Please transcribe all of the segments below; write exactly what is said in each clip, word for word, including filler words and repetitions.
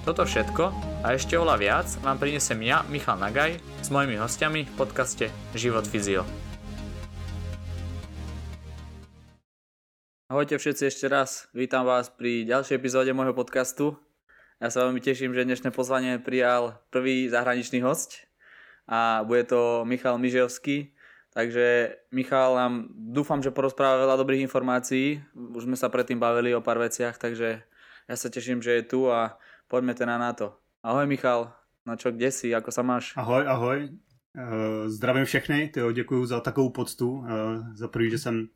Toto všetko a ešte oveľa viac vám prinesem ja, Michal Nagaj, s mojimi hostiami v podcaste Život fyzio. Ahojte všetci ešte raz, vítam vás pri ďalšej epizóde môjho podcastu. Ja sa veľmi teším, že dnešné pozvanie prijal prvý zahraničný hosť a bude to Michal Miževský. Takže Michal, nám dúfam, že porozpráva veľa dobrých informácií. Už sme sa predtým bavili o pár veciach, takže ja sa teším, že je tu a poďme teda na to. Ahoj Michal, na čo, kde si, ako sa máš? Ahoj, ahoj. Zdravím všechny, tyjo, děkuji za takovou poctu. Za prvý, že jsem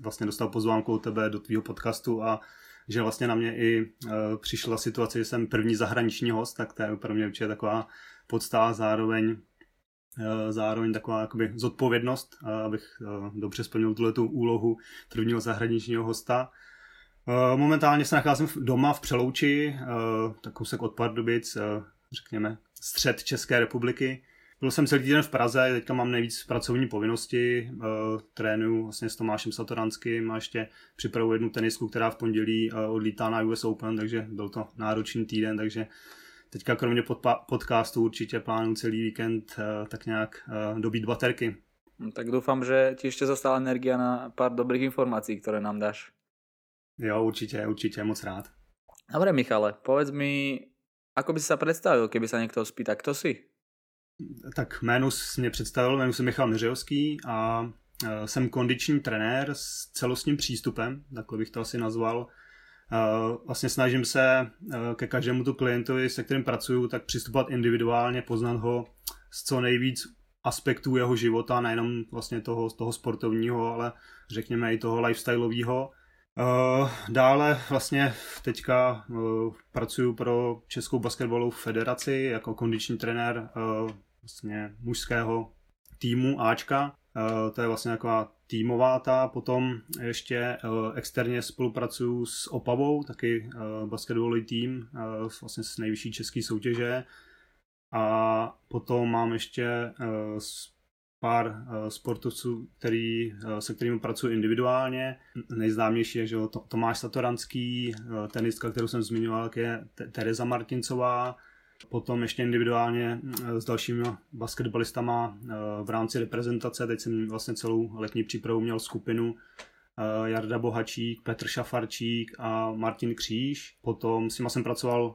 vlastně dostal pozvánku od tebe do tvýho podcastu a že vlastně na mě i přišla situace, že jsem první zahraniční host, tak to je pro mě určitě taková podsta, zároveň, zároveň taková jakoby zodpovědnost, abych dobře splnil tuhletu úlohu prvního zahraničního hosta. Momentálně se nacházím doma v Přelouči, tak kousek od Pardubic, řekněme střed České republiky. Byl jsem celý týden v Praze, teďka mám nejvíc pracovní povinnosti, trénuju vlastně s Tomášem Satoranským a ještě připravuju jednu tenisku, která v pondělí odlítá na U S Open, takže byl to náročný týden, takže teďka kromě podpa- podcastu určitě plánuju celý víkend tak nějak dobít baterky. Tak doufám, že ti ještě zastala energia na pár dobrých informací, které nám dáš. Jo, určite, určite, moc rád. Dobre Michale, povedz mi, ako by si sa predstavil, keby sa niekto spýta, kto si? Tak jméno si mě představil, jméno jsem Michal Miževský a e, jsem kondiční trenér s celostním přístupem, takhle bych to asi nazval. E, vlastně snažím se e, ke každému tu klientovi, se kterým pracuju, tak přistupovat individuálně, poznat ho z co nejvíc aspektů jeho života, nejenom vlastně toho, toho sportovního, ale řekněme i toho lifestyleového. Uh, dále vlastně teďka uh, pracuju pro Českou basketbalovou federaci jako kondiční trenér uh, vlastně mužského týmu Ačka. Uh, to je vlastně taková týmová ta. Potom ještě uh, externě spolupracuju s Opavou, taky uh, basketbalový tým uh, vlastně z nejvyšší české soutěže. A potom mám ještě uh, pár sportovců, který, se kterými pracuji individuálně. Nejznámější je že Tomáš Satoranský, tenistka, kterou jsem zmiňoval, je Tereza Martincová. Potom ještě individuálně s dalšími basketbalistama v rámci reprezentace. Teď jsem vlastně celou letní přípravu měl skupinu Jarda Bohačík, Petr Šafarčík a Martin Kříž. Potom s nima jsem pracoval,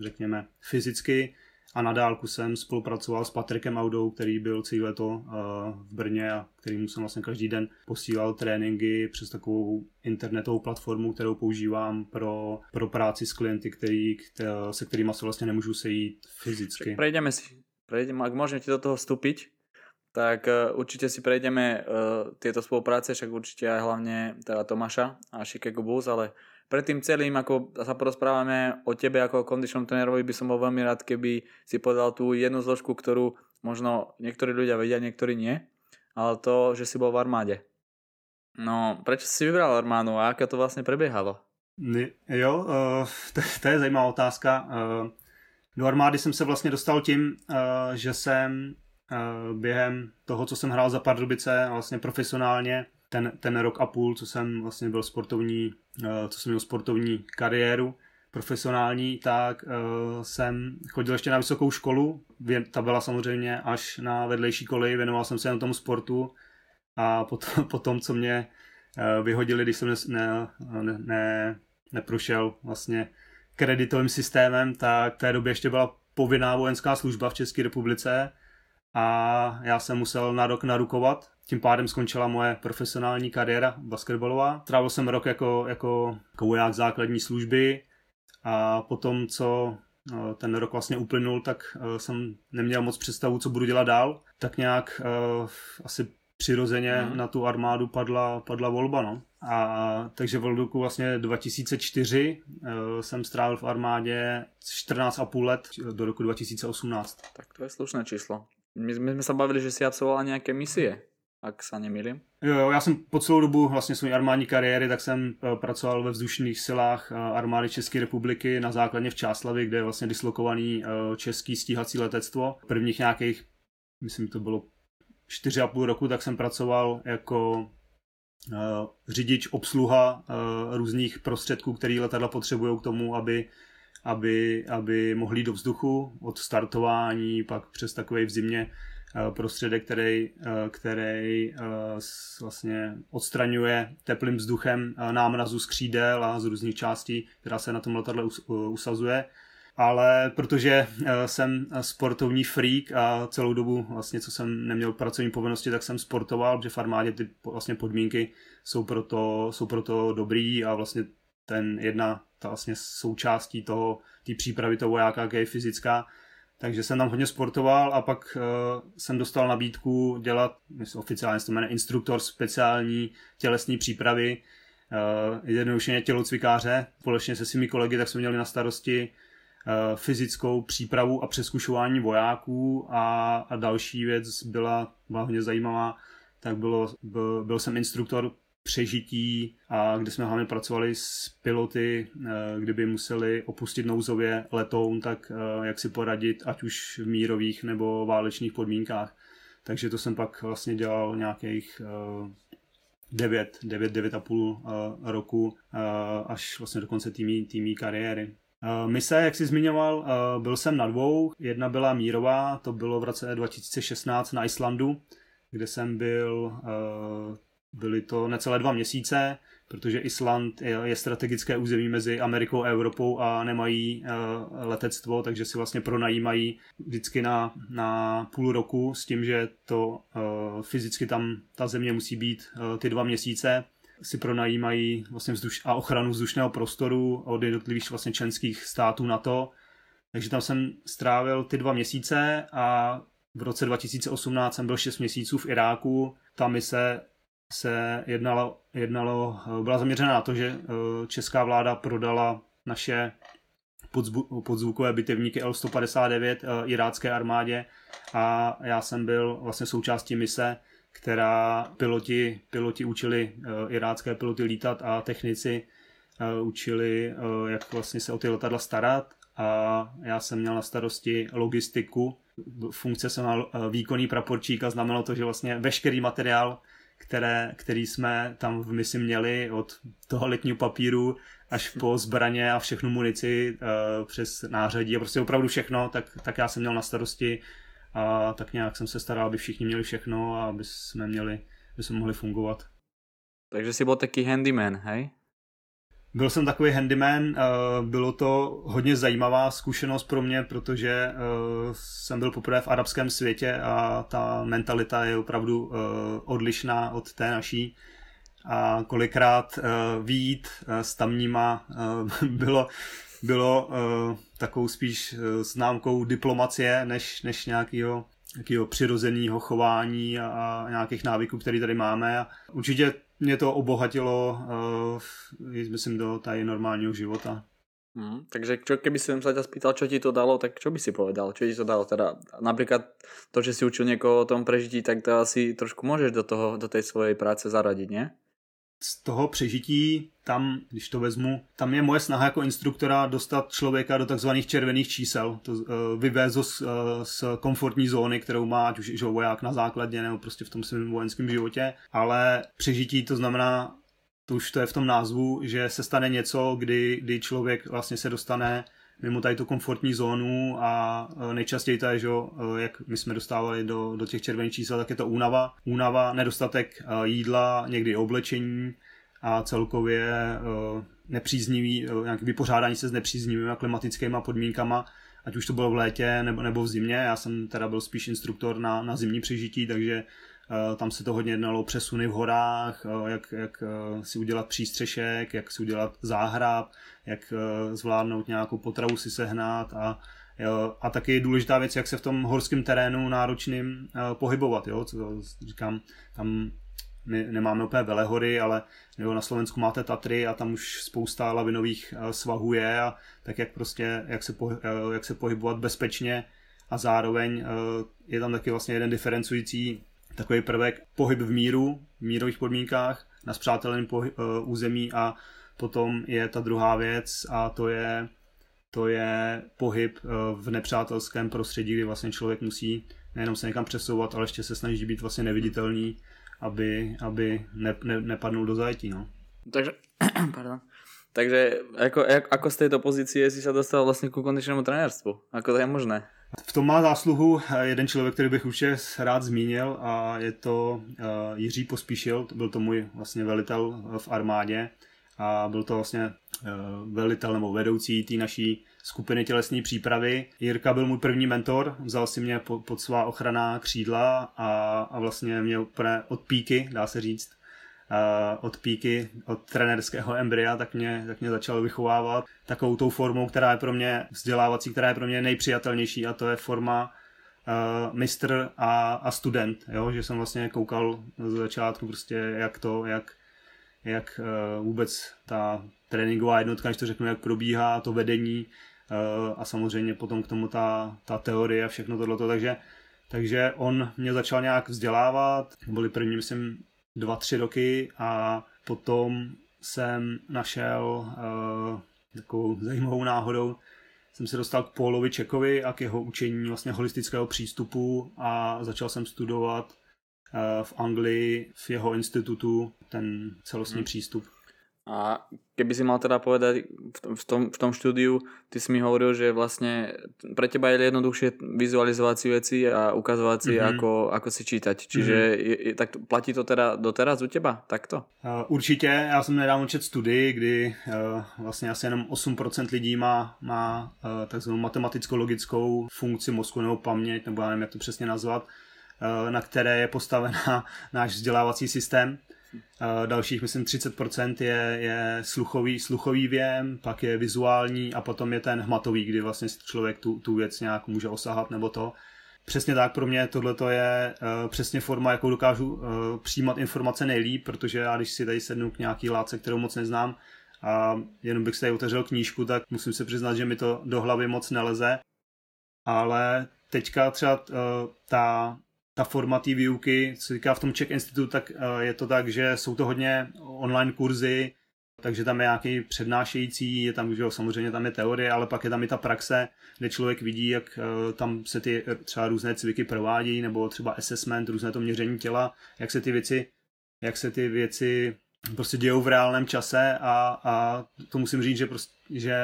řekněme, fyzicky. A na dálku jsem spolupracoval s Patrikem Audou, který byl celý leto v Brně a kterýmu jsem vlastně každý den posílal tréninky přes takovou internetovou platformu, kterou používám pro, pro práci s klienty, který, se kterými se vlastně nemůžu sejít fyzicky. Prejdeme si, prejdeme, ak môžeme ti do toho vstúpiť, tak určite si prejdeme uh, tieto spolupráce, však určite aj hlavne teda Tomáša a Chicago Bulls, ale pred tým celým, ako sa porozprávame o tebe ako kondičnom trénerovi, by som bol veľmi rád, keby si podal tú jednu zložku, ktorú možno niektorí ľudia vedia, niektorí nie, ale to, že si bol v armáde. No, prečo si vybral armádu a ako to vlastne prebiehalo? Jo, to je zajímavá otázka. Do armády jsem se vlastně dostal tím, že jsem během toho, co jsem hrál za Pardubice, vlastně profesionálně, Ten, ten rok a půl, co jsem vlastně byl sportovní, co jsem měl sportovní kariéru profesionální, tak jsem chodil ještě na vysokou školu. Ta byla samozřejmě až na vedlejší kolej, věnoval jsem se jen tomu sportu a potom, potom co mě vyhodili, když jsem ne, ne, ne, neprošel vlastně kreditovým systémem, tak v té době ještě byla povinná vojenská služba v České republice a já jsem musel na rok narukovat. Tím pádem skončila moje profesionální kariéra basketbalová. Trávil jsem rok jako, jako, jako voják základní služby a potom, co ten rok vlastně uplynul, tak jsem neměl moc představu, co budu dělat dál. Tak nějak asi přirozeně mm. na tu armádu padla, padla volba. No. A, takže v Olduku vlastně dva tisíce čtyři e, jsem strávil v armádě čtrnáct a půl let do roku dva tisíce osmnáct. Tak to je slušné číslo. My, my jsme se bavili, že si absolvoval nějaké misie, ak se nemýlím. Jo, jo, já jsem po celou dobu vlastně své armádní kariéry, tak jsem pracoval ve vzdušných silách armády České republiky na základně v Čáslavě, kde je vlastně dislokovaný český stíhací letectvo. Prvních nějakých, myslím, to bylo čtyři a půl roku, tak jsem pracoval jako uh, řidič obsluha uh, různých prostředků, které letadla potřebují k tomu, aby, aby, aby mohli do vzduchu, od startování, pak přes takovej v zimě uh, prostředek, který, uh, který uh, vlastně odstraňuje teplým vzduchem uh, námrazu z křídel a z různých částí, která se na tom letadle us, uh, usazuje. Ale protože jsem sportovní freak a celou dobu, vlastně, co jsem neměl pracovní povinnosti, tak jsem sportoval, protože v armádě ty vlastně podmínky jsou proto, jsou proto dobrý a vlastně ten jedna ta vlastně součástí toho, té přípravy toho vojáka, je fyzická. Takže jsem tam hodně sportoval a pak uh, jsem dostal nabídku dělat, myslím, oficiálně se to jmenuje instruktor speciální tělesní přípravy, uh, jednoduše tělocvikáře. Společně se svými kolegy tak jsme měli na starosti fyzickou přípravu a přezkušování vojáků a, a další věc byla, byla hodně zajímavá, tak bylo, byl, byl jsem instruktor přežití, a kde jsme hlavně pracovali s piloty, kdyby museli opustit nouzově letoun, tak jak si poradit, ať už v mírových nebo válečných podmínkách. Takže to jsem pak vlastně dělal nějakých devět, devět, devět a půl roku až vlastně do konce týmí kariéry. Mise, jak jsi zmiňoval, byl jsem na dvou. Jedna byla mírová, to bylo v roce dva tisíce šestnáct na Islandu, kde jsem byl, byly to necelé dva měsíce, protože Island je strategické území mezi Amerikou a Evropou a nemají letectvo, takže si vlastně pronajímají vždycky na, na půl roku s tím, že to fyzicky tam ta země musí být ty dva měsíce. Si pronajímají vlastně vzduš- a ochranu vzdušného prostoru od jednotlivých vlastně členských států NATO. Takže tam jsem strávil ty dva měsíce a v roce dva tisíce osmnáct jsem byl šest měsíců v Iráku. Ta mise se jednalo, jednalo, byla zaměřena na to, že česká vláda prodala naše podzvu- podzvukové bitevníky el sto padesát devět irácké armádě a já jsem byl vlastně součástí mise, která piloti, piloti učili, irácké piloty lítat a technici učili, jak vlastně se o ty letadla starat. A já jsem měl na starosti logistiku. Funkce jsem měl výkonný praporčík a znamenalo to, že vlastně veškerý materiál, které, který jsme tam v misi měli, od toaletního papíru až po zbraně a všechnu munici přes nářadí a prostě opravdu všechno, tak, tak já jsem měl na starosti. A tak nějak jsem se staral, aby všichni měli všechno a aby jsme měli, aby jsme mohli fungovat. Takže jsi byl taky handyman, hej? Byl jsem takový handyman, bylo to hodně zajímavá zkušenost pro mě, protože jsem byl poprvé v arabském světě a ta mentalita je opravdu odlišná od té naší. A kolikrát výjít s tamníma bylo... bylo uh, takovou spíš uh, známkou diplomacie, než, než nějakého, nějakého přirozeného chování a, a nějakých návyků, které tady máme. A určitě mě to obohatilo, uh, myslím, do tady normálního života. Mm, takže čo, keby jsem se tě spýtal, čo ti to dalo, tak čo by si povedal? Čo ti to dalo? Teda, například to, že si učil někoho o tom prežití, tak to asi trošku můžeš do toho, do té svojej práce zaradit, ne? Z toho přežití, tam, když to vezmu, tam je moje snaha jako instruktora dostat člověka do takzvaných červených čísel. To uh, vyvézt z, uh, z komfortní zóny, kterou má, ať už že voják na základně nebo prostě v tom svém vojenském životě. Ale přežití to znamená, to už to je v tom názvu, že se stane něco, kdy, kdy člověk vlastně se dostane mimo tady tu komfortní zónu a nejčastěji to je, že jak my jsme dostávali do, do těch červených čísel, tak je to únava. Únava, nedostatek jídla, někdy oblečení a celkově nepříznivý, nějaké vypořádání se s nepříznivými klimatickými podmínkama, ať už to bylo v létě nebo, nebo v zimě. Já jsem teda byl spíš instruktor na, na zimní přežití, takže tam se to hodně jednalo o přesuny v horách, jak, jak si udělat přístřešek, jak si udělat záhrab, jak zvládnout nějakou potravu si sehnat a Jo, a taky je důležitá věc, jak se v tom horském terénu náročným uh, pohybovat. Jo, co říkám, tam my nemáme úplně velehory, ale jo, na Slovensku máte Tatry a tam už spousta lavinových uh, svahů je, a tak jak prostě, jak se, pohy, uh, jak se pohybovat bezpečně, a zároveň uh, je tam taky vlastně jeden diferencující takový prvek, pohyb v míru, v mírových podmínkách, na spřáteleném uh, území, a potom je ta druhá věc, a to je to je pohyb v nepřátelském prostředí, kdy vlastně člověk musí nejenom se někam přesouvat, ale ještě se snaží být vlastně neviditelný, aby, aby ne, ne, nepadnul do zajetí. No. Takže, pardon. Takže jako, jako z této pozice si se dostal vlastně ku kondičnému trenérstvu? Jako to je možné? V tom má zásluhu jeden člověk, který bych určitě rád zmínil, a je to Jiří Pospíšil, byl to můj vlastně velitel v armádě. A byl to vlastně velitel nebo vedoucí té naší skupiny tělesné přípravy. Jirka byl můj první mentor, vzal si mě pod svá ochranná křídla a, a vlastně mě úplně od píky, dá se říct, od píky, od trenérského embrya, tak mě, tak mě začal vychovávat takovou tou formou, která je pro mě vzdělávací, která je pro mě nejpřijatelnější, a to je forma Uh, mistr a, a student. Jo? Že jsem vlastně koukal z začátku prostě, jak to, jak jak vůbec ta tréninková jednotka, když to řeknu, jak probíhá to vedení, a samozřejmě potom k tomu ta, ta teorie a všechno tohleto. Takže, takže on mě začal nějak vzdělávat, byly první, myslím, dva, tři roky, a potom jsem našel takovou zajímavou náhodou, jsem se dostal k Paulovi Chekovi a k jeho učení vlastně holistického přístupu, a začal jsem studovat v Anglii, v jeho institutu, ten celostný hmm. přístup. A keby si mal teda povedať v tom, v tom štúdiu, ty si mi hovoril, že vlastne pre teba je jednoduchšie vizualizovať si veci a ukazovať si, mm-hmm. ako, ako si čítať. Čiže mm-hmm. je, je, tak platí to teda doteraz u teba? Takto? Uh, určite. Ja som nedávno čet studii, kdy uh, vlastne asi jenom osm procent lidí má, má uh, takzvanou matematicko-logickou funkci mozku nebo paměť, nebo ja neviem, jak to přesně nazvat, na které je postavená náš vzdělávací systém. Dalších, myslím, třicet procent je, je sluchový, sluchový věm, pak je vizuální a potom je ten hmatový, kdy vlastně člověk tu, tu věc nějak může osahat nebo to. Přesně tak pro mě tohleto je přesně forma, jakou dokážu přijímat informace nejlíp, protože já, když si tady sednu k nějaký látce, kterou moc neznám, a jenom bych si tady otevřel knížku, tak musím se přiznat, že mi to do hlavy moc neleze. Ale teďka třeba ta ta forma té výuky, co říká v tom CHEK Institute, tak je to tak, že jsou to hodně online kurzy, takže tam je nějaký přednášející, je tam, že jo, samozřejmě tam je teorie, ale pak je tam i ta praxe, kde člověk vidí, jak tam se ty třeba různé cviky provádí, nebo třeba assessment, různé to měření těla, jak se ty věci, jak se ty věci prostě dějou v reálném čase, a, a to musím říct, že, prostě, že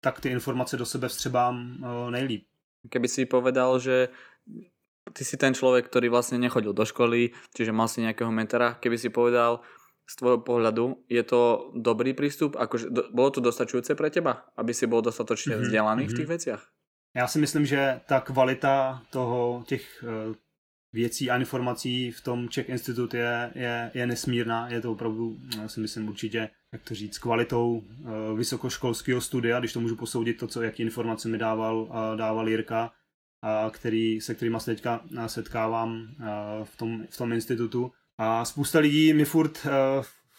tak ty informace do sebe vstřebám nejlíp. Keby si povedal, že ty si ten človek, ktorý vlastne nechodil do školy, čiže mal si nejakého mentora, keby si povedal z tvojho pohľadu, je to dobrý prístup? Akože, do, bolo to dostačujúce pre teba? Aby si bol dostatočne vzdelaný mm-hmm. v tých veciach? Ja si myslím, že tá kvalita toho, tých uh, věcí a informací v tom CHEK Institute je, je, je nesmírná. Je to opravdu, já si myslím určitě, jak to říct, kvalitou uh, vysokoškolského studia, když to můžu posoudit to, co, jaký informace mi dával, uh, dával Jirka, a který, se kterýma se teďka setkávám v tom, v tom institutu. A spousta lidí mi furt,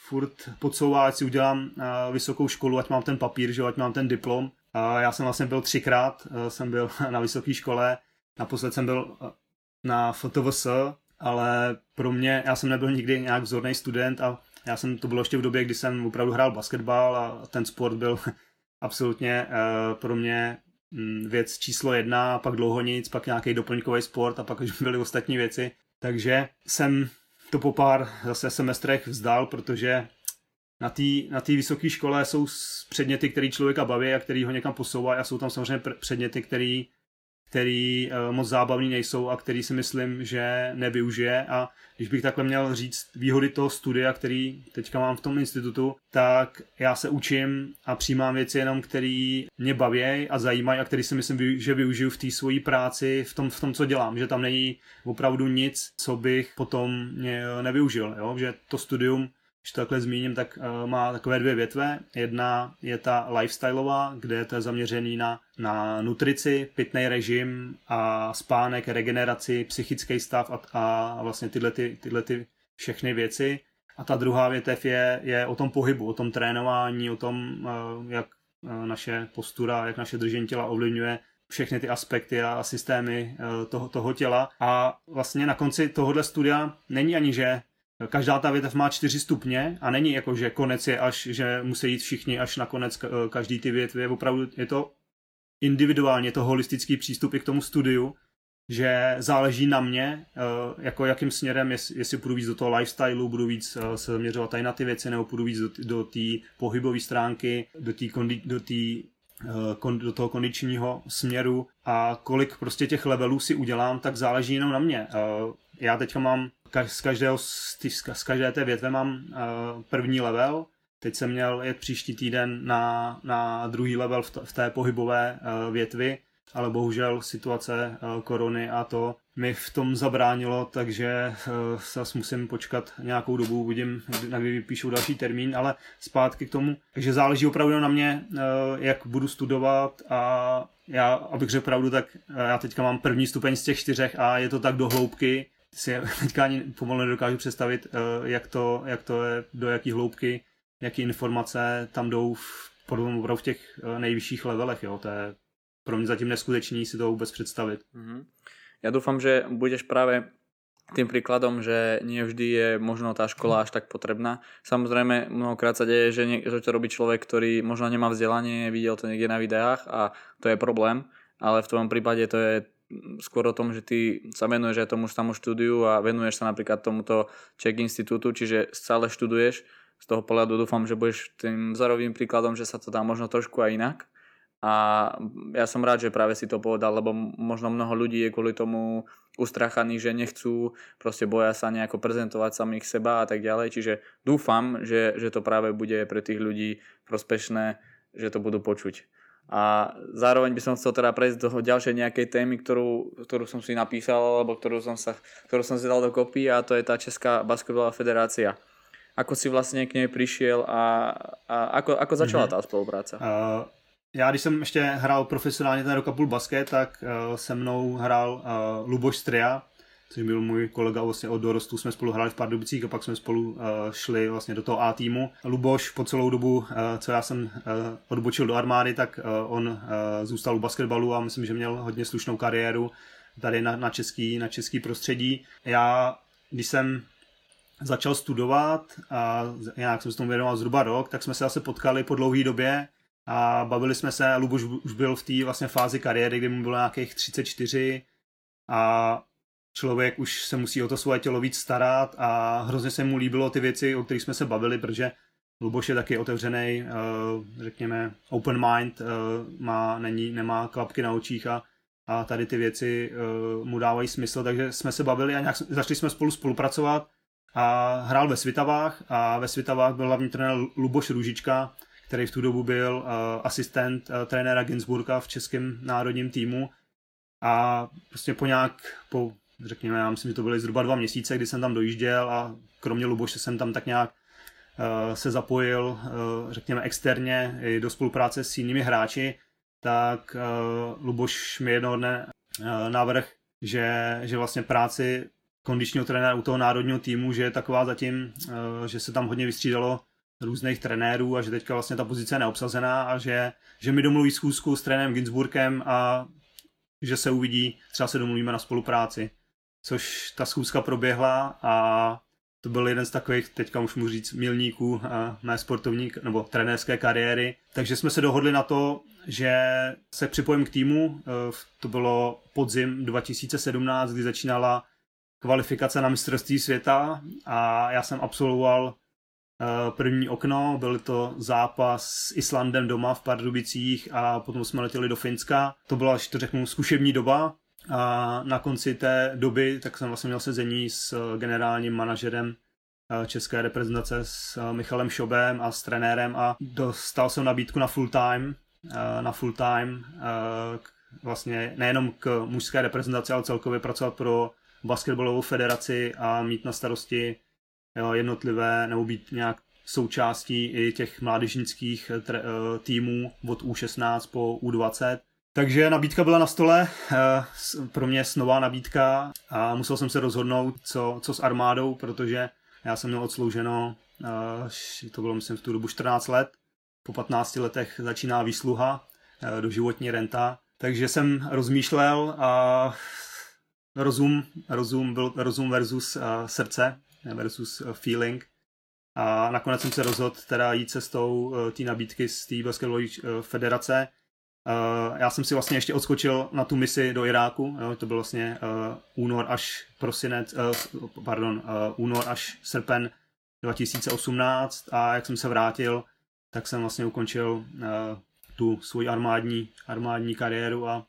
furt podsouvá, ať si udělám vysokou školu, ať mám ten papír, že, ať mám ten diplom. A já jsem vlastně byl třikrát, jsem byl na vysoké škole, naposled jsem byl na F T V S, ale pro mě, já jsem nebyl nikdy nějak vzorný student, a já jsem, to bylo ještě v době, kdy jsem opravdu hrál basketbal, a ten sport byl absolutně pro mě věc číslo jedna, pak dlouho nic, pak nějaký doplňkový sport, a pak už byly ostatní věci. Takže jsem to po pár zase semestrech vzdal, protože na té na té vysoké škole jsou předměty, které člověka baví a který ho někam posouvají, a jsou tam samozřejmě předměty, který, který moc zábavný nejsou a který si myslím, že nevyužije. A když bych takhle měl říct výhody toho studia, který teďka mám v tom institutu, tak já se učím a přijímám věci jenom, které mě baví a zajímají a které si myslím, že využiju v té svojí práci, v tom, v tom, co dělám. Že tam není opravdu nic, co bych potom nevyužil. Jo? Že to studium, když to takhle zmíním, tak má takové dvě větve. Jedna je ta lifestyleová, kde to je zaměřený na, na nutrici, pitný režim a spánek, regeneraci, psychický stav a, a vlastně tyhle, ty, tyhle ty všechny věci. A ta druhá větev je, je o tom pohybu, o tom trénování, o tom, jak naše postura, jak naše držení těla ovlivňuje všechny ty aspekty a systémy toho, toho těla. A vlastně na konci tohohle studia není ani, že každá ta větev má čtyři stupně a není jako, že konec je až, že musí jít všichni až na konec každý ty větvě. Opravdu je to individuálně, je to holistický přístup i k tomu studiu, že záleží na mě, jako jakým směrem, jestli půjdu víc do toho lifestylu, budu víc se zaměřovat tady na ty věci, nebo půjdu víc do té pohybové stránky, do, tý kondi, do, tý, do toho kondičního směru, a kolik prostě těch levelů si udělám, tak záleží jenom na mě. Já teďka mám, z, každého, z každé té větve mám první level, teď jsem měl jet příští týden na, na druhý level v té pohybové větvi, ale bohužel situace korony a to mi v tom zabránilo, takže zase musím počkat nějakou dobu, budím, na kdy vypíšu další termín, ale zpátky k tomu. Takže záleží opravdu na mě, jak budu studovat, a já, abych řekl pravdu, tak já teďka mám první stupeň z těch čtyřech a je to tak do hloubky, si teďka ani pomalu nedokážu představit, jak to, jak to je, do jaký hloubky, jaký informace tam jdou v, opravdu v těch nejvyšších levelech, jo, to je pro mě zatím neskutečný si to vůbec představit. Ja dúfam, že budeš práve tým príkladom, že nie vždy je možno tá škola až tak potrebná. Samozrejme, mnohokrát sa deje, že, nie, že to robí človek, ktorý možno nemá vzdelanie, videl to niekde na videách a to je problém, ale v tvojom prípade to je skôr o tom, že ty sa venuješ aj tomu samu štúdiu a venuješ sa napríklad tomuto CHEK Institutu, čiže stále študuješ. Z toho pohľadu dúfam, že budeš tým vzorovým príkladom, že sa to dá možno trošku aj inak. A ja som rád, že práve si to povedal, lebo možno mnoho ľudí je kvôli tomu ustrachaných, že nechcú, proste boja sa nejako prezentovať samých seba a tak ďalej, čiže dúfam, že, že to práve bude pre tých ľudí prospešné, že to budú počuť. A zároveň by som chcel teda prejsť do ďalšej nejakej témy, ktorú, ktorú som si napísal, alebo ktorú som, sa, ktorú som si dal do kopy, a to je tá Česká basketbalová federácia. Ako si vlastne k nej prišiel a, a ako, ako začala tá spolupráca? Uh... Já, když jsem ještě hrál profesionálně ten rok a půl basket, tak uh, se mnou hrál uh, Luboš Stria, což byl můj kolega vlastně od dorostu. Jsme spolu hráli v Pardubicích a pak jsme spolu uh, šli vlastně do toho A týmu. Luboš po celou dobu, uh, co já jsem uh, odbočil do armády, tak uh, on uh, zůstal u basketbalu a myslím, že měl hodně slušnou kariéru tady na, na, český, na český prostředí. Já, když jsem začal studovat a nějak jsem se tomu věnoval zhruba rok, tak jsme se zase potkali po dlouhé době a bavili jsme se. Luboš už byl v té vlastně fázi kariéry, kdy mu bylo nějakých třicet čtyři a člověk už se musí o to svoje tělo víc starat a hrozně se mu líbilo ty věci, o kterých jsme se bavili, protože Luboš je taky otevřený, řekněme open mind, má, není, nemá klapky na očích a, a tady ty věci mu dávají smysl, takže jsme se bavili a nějak začali jsme spolu spolupracovat a hrál ve Svitavách a ve Svitavách byl hlavní trenér Luboš Růžička, který v tu dobu byl uh, asistent uh, trenéra Ginzburga v českém národním týmu, a prostě po nějak, po, řekněme, já myslím, že to byly zhruba dva měsíce, kdy jsem tam dojížděl a kromě Luboše jsem tam tak nějak uh, se zapojil, uh, řekněme, externě i do spolupráce s jinými hráči, tak uh, Luboš mi jednoho dne uh, navrh, že, že vlastně práci kondičního trenéra u toho národního týmu, že je taková zatím, uh, že se tam hodně vystřídalo různých trenérů a že teďka vlastně ta pozice je neobsazená a že, že mi domluví schůzku s trenérem Ginzburgem a že se uvidí, třeba se domluvíme na spolupráci. Což ta schůzka proběhla a to byl jeden z takových, teďka už můžu říct, milníků mé sportovní nebo trenérské kariéry. Takže jsme se dohodli na to, že se připojím k týmu. To bylo podzim dva tisíce sedmnáct, kdy začínala kvalifikace na mistrovství světa a já jsem absolvoval první okno, byl to zápas s Islandem doma v Pardubicích a potom jsme letěli do Finska. To byla, až to řeknu, zkušební doba a na konci té doby tak jsem vlastně měl sezení s generálním manažerem české reprezentace s Michalem Šobem a s trenérem a dostal jsem nabídku na full time, na full time vlastně nejenom k mužské reprezentaci, ale celkově pracovat pro basketbalovou federaci a mít na starosti jo, jednotlivé, nebo být nějak součástí i těch mládežnických tre, týmů od U šestnáct po U dvacet. Takže nabídka byla na stole, pro mě nová nabídka a musel jsem se rozhodnout, co, co s armádou, protože já jsem měl odslouženo, to bylo myslím v tu dobu čtrnáct let, po patnácti letech začíná výsluha, doživotní renta, takže jsem rozmýšlel a rozum, rozum, byl, rozum versus srdce, versus feeling. A nakonec jsem se rozhodl teda jít cestou té nabídky z té basketbalové federace. Já jsem si vlastně ještě odskočil na tu misi do Iráku, jo, to byl vlastně únor až prosinec, pardon, únor až srpen dva tisíce osmnáct, a jak jsem se vrátil, tak jsem vlastně ukončil tu svou armádní, armádní kariéru a,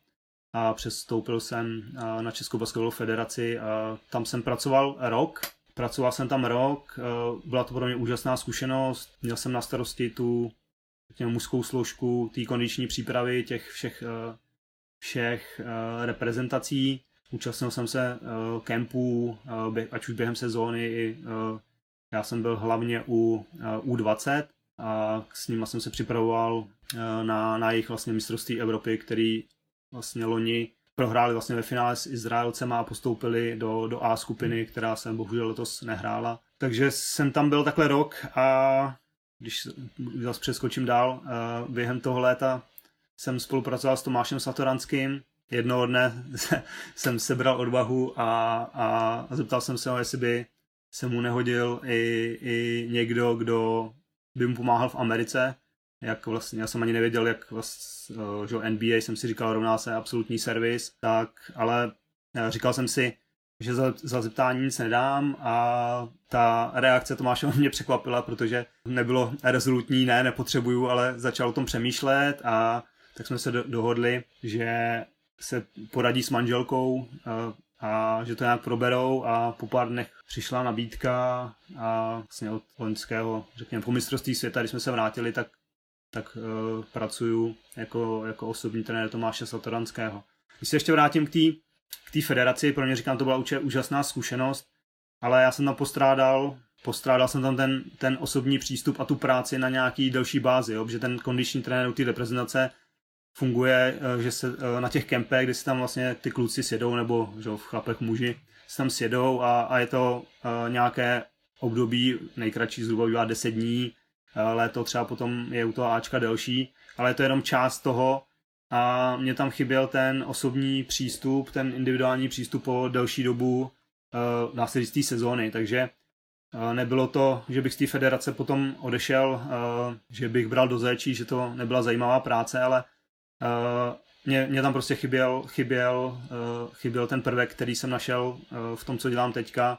a přestoupil jsem na Českou basketbalovou federaci. Tam jsem pracoval rok. Pracoval jsem tam rok, byla to pro mě úžasná zkušenost, měl jsem na starosti tu řekněme, mužskou složku, té kondiční přípravy těch všech, všech reprezentací. Účastnil jsem se kempů, ať už během sezóny, i já jsem byl hlavně u U dvacet a s nima jsem se připravoval na, na jejich vlastně mistrovství Evropy, který vlastně loni prohráli vlastně ve finále s Izraelcema a postoupili do, do A skupiny, která se bohužel letos nehrála. Takže jsem tam byl takhle rok a když zase přeskočím dál, během toho léta jsem spolupracoval s Tomášem Satoranským. Jednoho dne jsem sebral odvahu a, a zeptal jsem se ho, jestli by se mu nehodil i, i někdo, kdo by mu pomáhal v Americe. Jak vlastně, já jsem ani nevěděl, jak vlastně, že N B A jsem si říkal, rovná se absolutní servis, tak, ale říkal jsem si, že za, za zeptání nic nedám, a ta reakce Tomáše mě překvapila, protože nebylo rezolutní, ne, nepotřebuju, ale začal o tom přemýšlet, a tak jsme se do, dohodli, že se poradí s manželkou a, a že to nějak proberou, a po pár dnech přišla nabídka a vlastně od loňského, řekněme, po mistrovství světa, když jsme se vrátili, tak tak uh, pracuju jako, jako osobní trenér Tomáše Satoranského. Když se ještě vrátím k té federaci, pro mě říkám, to byla určitě úžasná zkušenost, ale já jsem tam postrádal, postrádal jsem tam ten, ten osobní přístup a tu práci na nějaký delší bázi, jo? Protože ten kondiční trenér u té reprezentace funguje, že se na těch kempech, kde si tam vlastně ty kluci sjedou, nebo že v chlapech muži se tam sjedou, a, a je to uh, nějaké období, nejkratší zhruba bývá deset dní, léto třeba potom je u toho Ačka delší, ale je to jenom část toho, a mě tam chyběl ten osobní přístup, ten individuální přístup po delší dobu uh, následující sezóny, takže uh, nebylo to, že bych z té federace potom odešel, uh, že bych bral do zaječí, že to nebyla zajímavá práce, ale uh, mě, mě tam prostě chyběl, chyběl, uh, chyběl ten prvek, který jsem našel uh, v tom, co dělám teďka.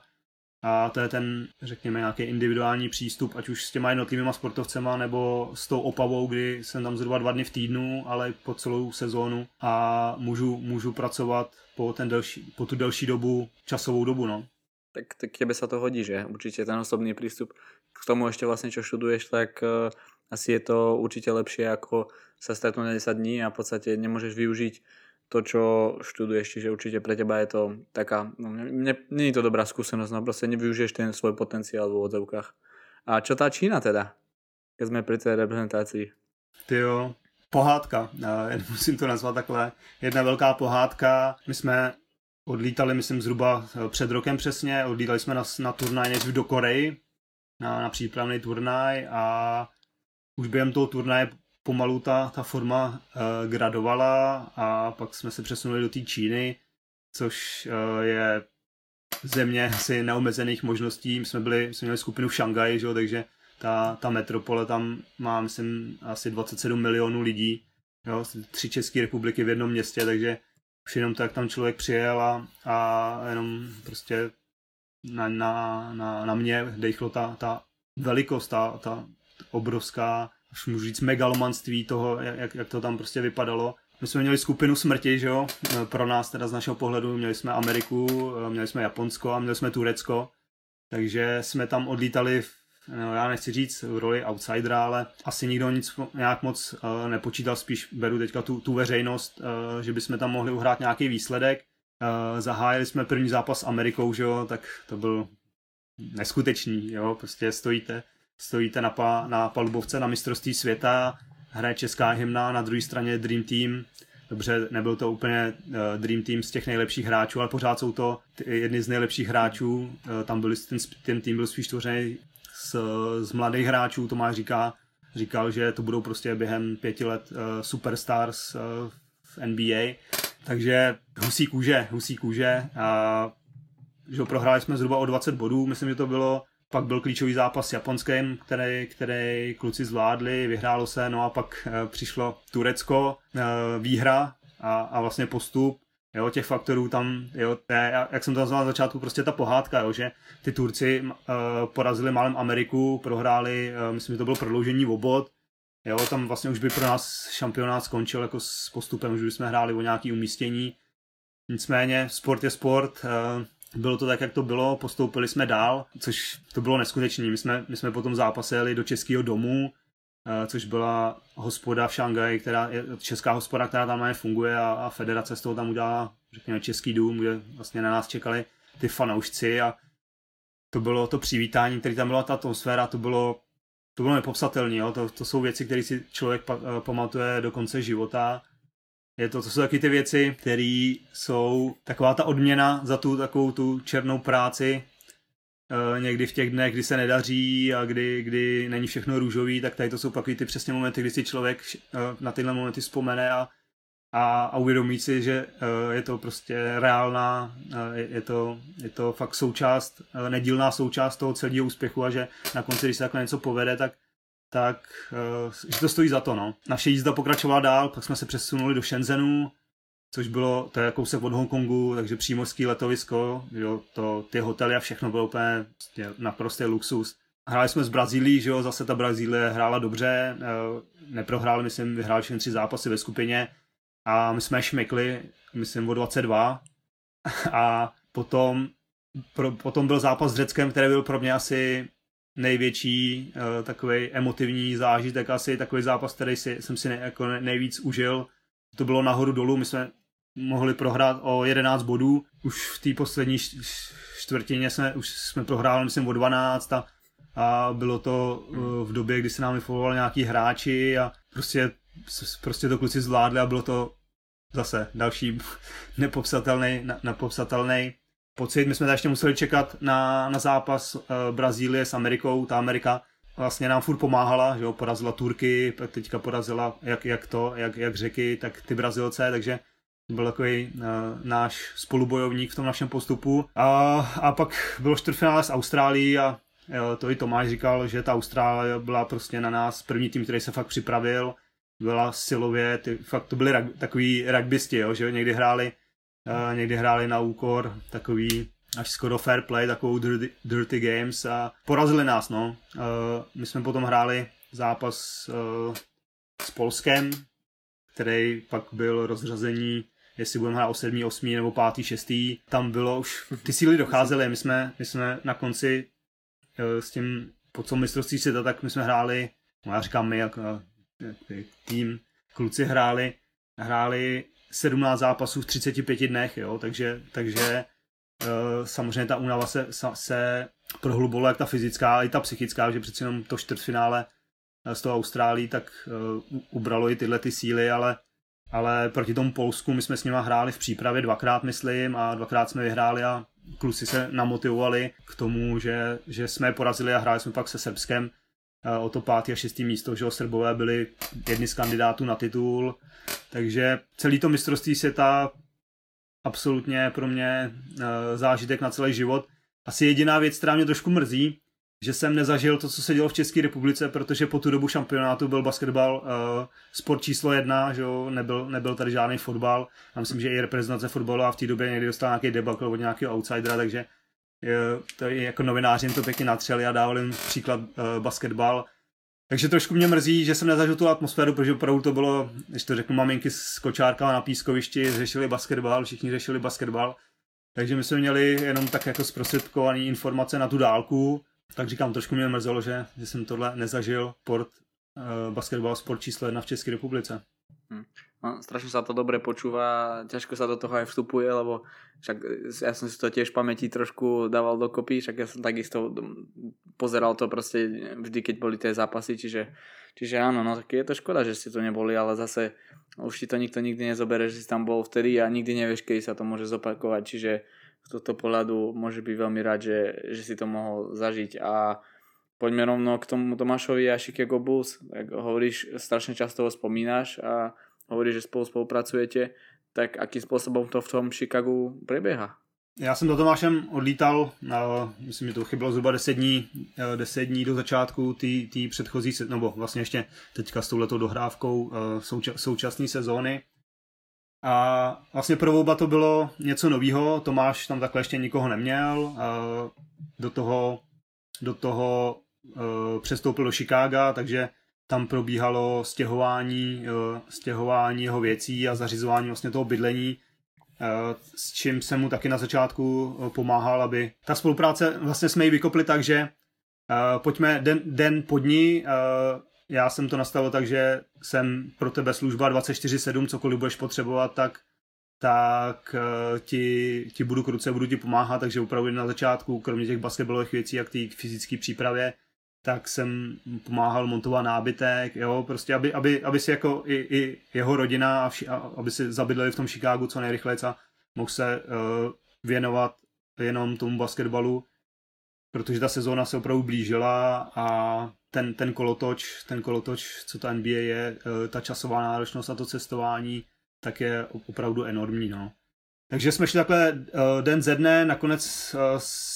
A to je ten, řekněme, nějaký individuální přístup, ať už s těma jednotlivýma sportovcema, nebo s tou Opavou, kdy jsem tam zhruba dva dny v týdnu, ale po celou sezónu, a můžu, můžu pracovat po, ten delší, po tu delší dobu, časovou dobu. No. Tak, tak tebe sa to hodí, že? Určite ten osobný prístup. K tomu ešte vlastne, čo študuješ, tak uh, asi je to určite lepšie, ako sa stretnúť na desať dní a v podstate nemôžeš využiť to, čo študuješ, čiže určite pre teba je to taká, no, ne, nie je to dobrá skúsenosť, no proste nevyužiješ ten svoj potenciál v úvodzovkách. A čo tá Čína teda, keď sme pri tej reprezentácii? Tyjo, pohádka, ja musím to nazvať takhle, jedna veľká pohádka. My sme odlítali, myslím zhruba před rokem přesně, odlítali jsme na, na turnaj než do Koreji, na, na přípravný turnaj, a už během toho turnaje pomalu ta, ta forma uh, gradovala, a pak jsme se přesunuli do té Číny, což uh, je země asi neomezených možností. My jsme, byli, my jsme měli skupinu v Šangaji, že? Takže ta, ta metropole tam má, myslím, asi dvacet sedm milionů lidí, jo? Tři České republiky v jednom městě, takže už jenom to, jak tam člověk přijel, a, a jenom prostě na, na, na, na mě dejchlo ta, ta velikost, ta, ta obrovská, až můžu říct, megalomanství toho, jak, jak to tam prostě vypadalo. My jsme měli skupinu smrti, že jo, pro nás teda z našeho pohledu, měli jsme Ameriku, měli jsme Japonsko a měli jsme Turecko, takže jsme tam odlítali, no, já nechci říct v roli outsidera, ale asi nikdo nic nějak moc uh, nepočítal, spíš beru teďka tu, tu veřejnost, uh, že bychom tam mohli uhrát nějaký výsledek. Uh, zahájili jsme první zápas s Amerikou, že jo, tak to byl neskuteční, jo, prostě stojíte, stojíte na, pa, na palubovce na mistrovství světa, hraje česká hymna, na druhé straně Dream Team, dobře, nebyl to úplně Dream Team z těch nejlepších hráčů, ale pořád jsou to jedni z nejlepších hráčů, tam byli, ten, ten tým byl spíš tvořený z, z mladých hráčů, Tomáš říká, říkal, že to budou prostě během pěti let superstars v N B A, takže husí kůže, husí kůže a že prohráli jsme zhruba o dvacet bodů, myslím, že to bylo, pak byl klíčový zápas s Japonskem, který, který kluci zvládli, vyhrálo se, no a pak přišlo Turecko, výhra a, a vlastně postup, jo, těch faktorů tam, jo, té, jak jsem to nazval na začátku, prostě ta pohádka, jo, že ty Turci porazili málem Ameriku, prohráli, myslím, že to bylo prodloužení o bod, jo, tam vlastně už by pro nás šampionát skončil jako s postupem, už bychom hráli o nějaké umístění, nicméně sport je sport. Bylo to tak, jak to bylo, postoupili jsme dál, což to bylo neskutečné. My jsme, my jsme po tom zápase jeli do Českého domu, což byla hospoda v Šangaji, která je česká hospoda, která tam nejde funguje a, a federace z toho tam udělala, řekněme, Český dům, kde vlastně na nás čekali ty fanoušci a to bylo to přivítání, který tam byla ta atmosféra, to bylo, to bylo nepopsatelné, jo? To, to jsou věci, které si člověk pa, pamatuje do konce života. Je to, to jsou taky ty věci, které jsou taková ta odměna za tu takovou tu černou práci. E, někdy v těch dnech, kdy se nedaří a kdy, kdy není všechno růžový, tak tady to jsou takový ty přesně momenty, kdy si člověk e, na tyhle momenty vzpomene a, a, a uvědomí si, že e, je to prostě reálná, e, je, to, je to fakt součást, e, nedílná součást toho celého úspěchu a že na konci, když se takhle něco povede, tak tak že to stojí za to, no. Naše jízda pokračovala dál, pak jsme se přesunuli do Šenzenu, což bylo, to je kousek od Hongkongu, takže přímořské letovisko, jo, to, ty hotely a všechno bylo úplně naprostý luxus. Hráli jsme s Brazílií, že jo, zase ta Brazílie hrála dobře, neprohráli, myslím, vyhráli všechny tři zápasy ve skupině a my jsme šmykli, myslím, o dvacet dva a potom, pro, potom byl zápas s Řeckem, který byl pro mě asi největší uh, takový emotivní zážitek, asi takový zápas, který si, jsem si nej, jako nejvíc užil. To bylo nahoru dolů, my jsme mohli prohrát o jedenáct bodů, už v té poslední čtvrtině jsme, už jsme prohráli, myslím, o dvanáct a, a bylo to uh, v době, kdy se nám vyfolovali nějaký hráči a prostě, prostě to kluci zvládli a bylo to zase další nepopsatelný, na, nepopsatelný pocit. My jsme tady ještě museli čekat na, na zápas uh, Brazílie s Amerikou. Ta Amerika vlastně nám furt pomáhala, že jo, porazila Turky, teďka porazila jak, jak to, jak, jak Řeky, tak ty Brazilce, takže byl takový uh, náš spolubojovník v tom našem postupu. A, a pak bylo čtvrtfinále s Austrálií a jo, to i Tomáš říkal, že ta Austrálie byla prostě na nás první tým, který se fakt připravil, byla silově, ty, fakt to byli rag, takový rugbysti, jo, že někdy hráli Uh, někdy hráli na úkor takový až skoro fair play, takovou dirty, dirty games a porazili nás, no. Uh, my jsme potom hráli zápas uh, s Polskem, který pak byl rozřazení, jestli budeme hrát o sedmý, osmý nebo pátý, šestý. Tam bylo už, ty síly docházely, my jsme, my jsme na konci uh, s tím, po co mistrovství světa, tak my jsme hráli, no já říkám my, jako uh, tým, kluci hráli, hráli sedmnáct zápasů v třiceti pěti dnech, jo, takže, takže e, samozřejmě ta únava se, se prohlubovala jak ta fyzická, i ta psychická, že přeci jenom to čtvrtfinále z toho Austrálii tak e, ubralo i tyhle ty síly, ale, ale proti tomu Polsku my jsme s nima hráli v přípravě dvakrát, myslím, a dvakrát jsme vyhráli a kluci se namotivovali k tomu, že, že jsme je porazili a hráli jsme pak se Srbskem e, o to pátý a šestý místo, že Srbové byli jedni z kandidátů na titul. Takže celý to mistrovství světa absolutně pro mě zážitek na celý život. Asi jediná věc, která mě trošku mrzí, že jsem nezažil to, co se dělo v České republice, protože po tu dobu šampionátu byl basketbal sport číslo jedna, že jo, nebyl, nebyl tady žádný fotbal. Já myslím, že i reprezentace fotbalová v té době někdy dostala nějaký debakl od nějakého outsidera, takže to jako novináři jim to pěkně natřeli a dávali jim příklad basketbal. Takže trošku mě mrzí, že jsem nezažil tu atmosféru, protože opravdu to bylo, když to řeknu, maminky z kočárka na pískovišti řešili basketbal, všichni řešili basketbal. Takže my jsme měli jenom tak jako zprostředkované informace na tu dálku. Tak říkám, trošku mě mrzelo, že, že jsem tohle nezažil, sport, basketbal, sport číslo jedna v České republice. No, strašne sa to dobre počúva, ťažko sa do toho aj vstupuje, lebo však ja som si to tiež v pamäti trošku dával dokopy, však ja som takisto pozeral to proste vždy, keď boli tie zápasy, čiže, čiže áno, no tak je to škoda, že ste tu neboli, ale zase už ti to nikto nikdy nezobere, že si tam bol vtedy a nikdy nevieš, kedy sa to môže zopakovať, čiže z tohto pohľadu môže byť veľmi rád, že, že si to mohol zažiť. A poďme rovno k tomu Tomášovi a Chicago Bulls, tak hovoríš, strašne často ho spomínaš a hovorí, že spolu spolupracujete, tak akým spôsobom to v tom Chicagu prebieha? Já jsem do Tomášem odlítal, myslím, že to chybilo zhruba deset dní do začátku té předchozí, nebo vlastně ještě teďka s touhletou dohrávkou souča, současné sezóny. A vlastně pro oba to bylo něco novýho, Tomáš tam takhle ještě nikoho neměl, do toho, do toho přestoupil do Chicaga, takže tam probíhalo stěhování, stěhování jeho věcí a zařizování vlastně toho bydlení, s čím jsem mu taky na začátku pomáhal, aby ta spolupráce, vlastně jsme ji vykopli tak, že pojďme den, den po dni, já jsem to nastavil tak, že jsem pro tebe služba dvacet čtyři sedm, cokoliv budeš potřebovat, tak, tak ti, ti budu k ruce, budu ti pomáhat, takže opravdu na začátku, kromě těch basketbalových věcí a k té fyzické přípravě, tak jsem pomáhal montovat nábytek, jo, prostě aby, aby, aby si jako i, i jeho rodina, a vši, a aby si zabydleli v tom Chicagu co nejrychleji a mohl se uh, věnovat jenom tomu basketbalu, protože ta sezóna se opravdu blížila a ten, ten kolotoč, ten kolotoč, co ta N B A je, uh, ta časová náročnost a to cestování, tak je opravdu enormní, no. Takže jsme šli takhle uh, den ze dne, nakonec uh,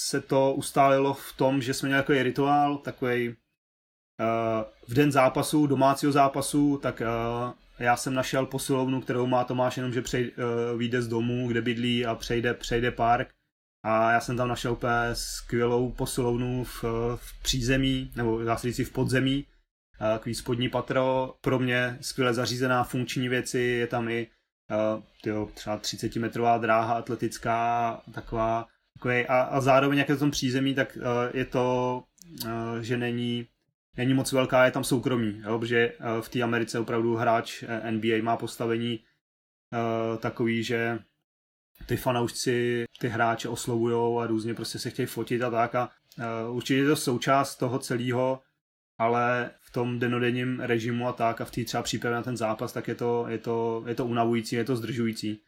se to ustálilo v tom, že jsme měli takový rituál, takový uh, v den zápasu, domácího zápasu, tak uh, já jsem našel posilovnu, kterou má Tomáš, jenom že přej, uh, vyjde z domu, kde bydlí a přejde, přejde park. A já jsem tam našel úplně skvělou posilovnu v, v přízemí, nebo dá se říct v podzemí, uh, takový spodní patro, pro mě skvěle zařízená funkční věci, je tam i Uh, tyjo, třeba třicetimetrová dráha atletická, taková, takový, a, a zároveň jak je to v tom přízemí, tak uh, je to, uh, že není, není moc velká, je tam soukromí, jo, protože uh, v té Americe opravdu hráč N B A má postavení uh, takový, že ty fanoušci, ty hráče oslovujou a různě prostě se chtějí fotit a tak a uh, určitě je to součást toho celého, ale v tom denodenním režimu a tak a v té třeba přípravě na ten zápas, tak je to, je, to, je to unavující, je to zdržující.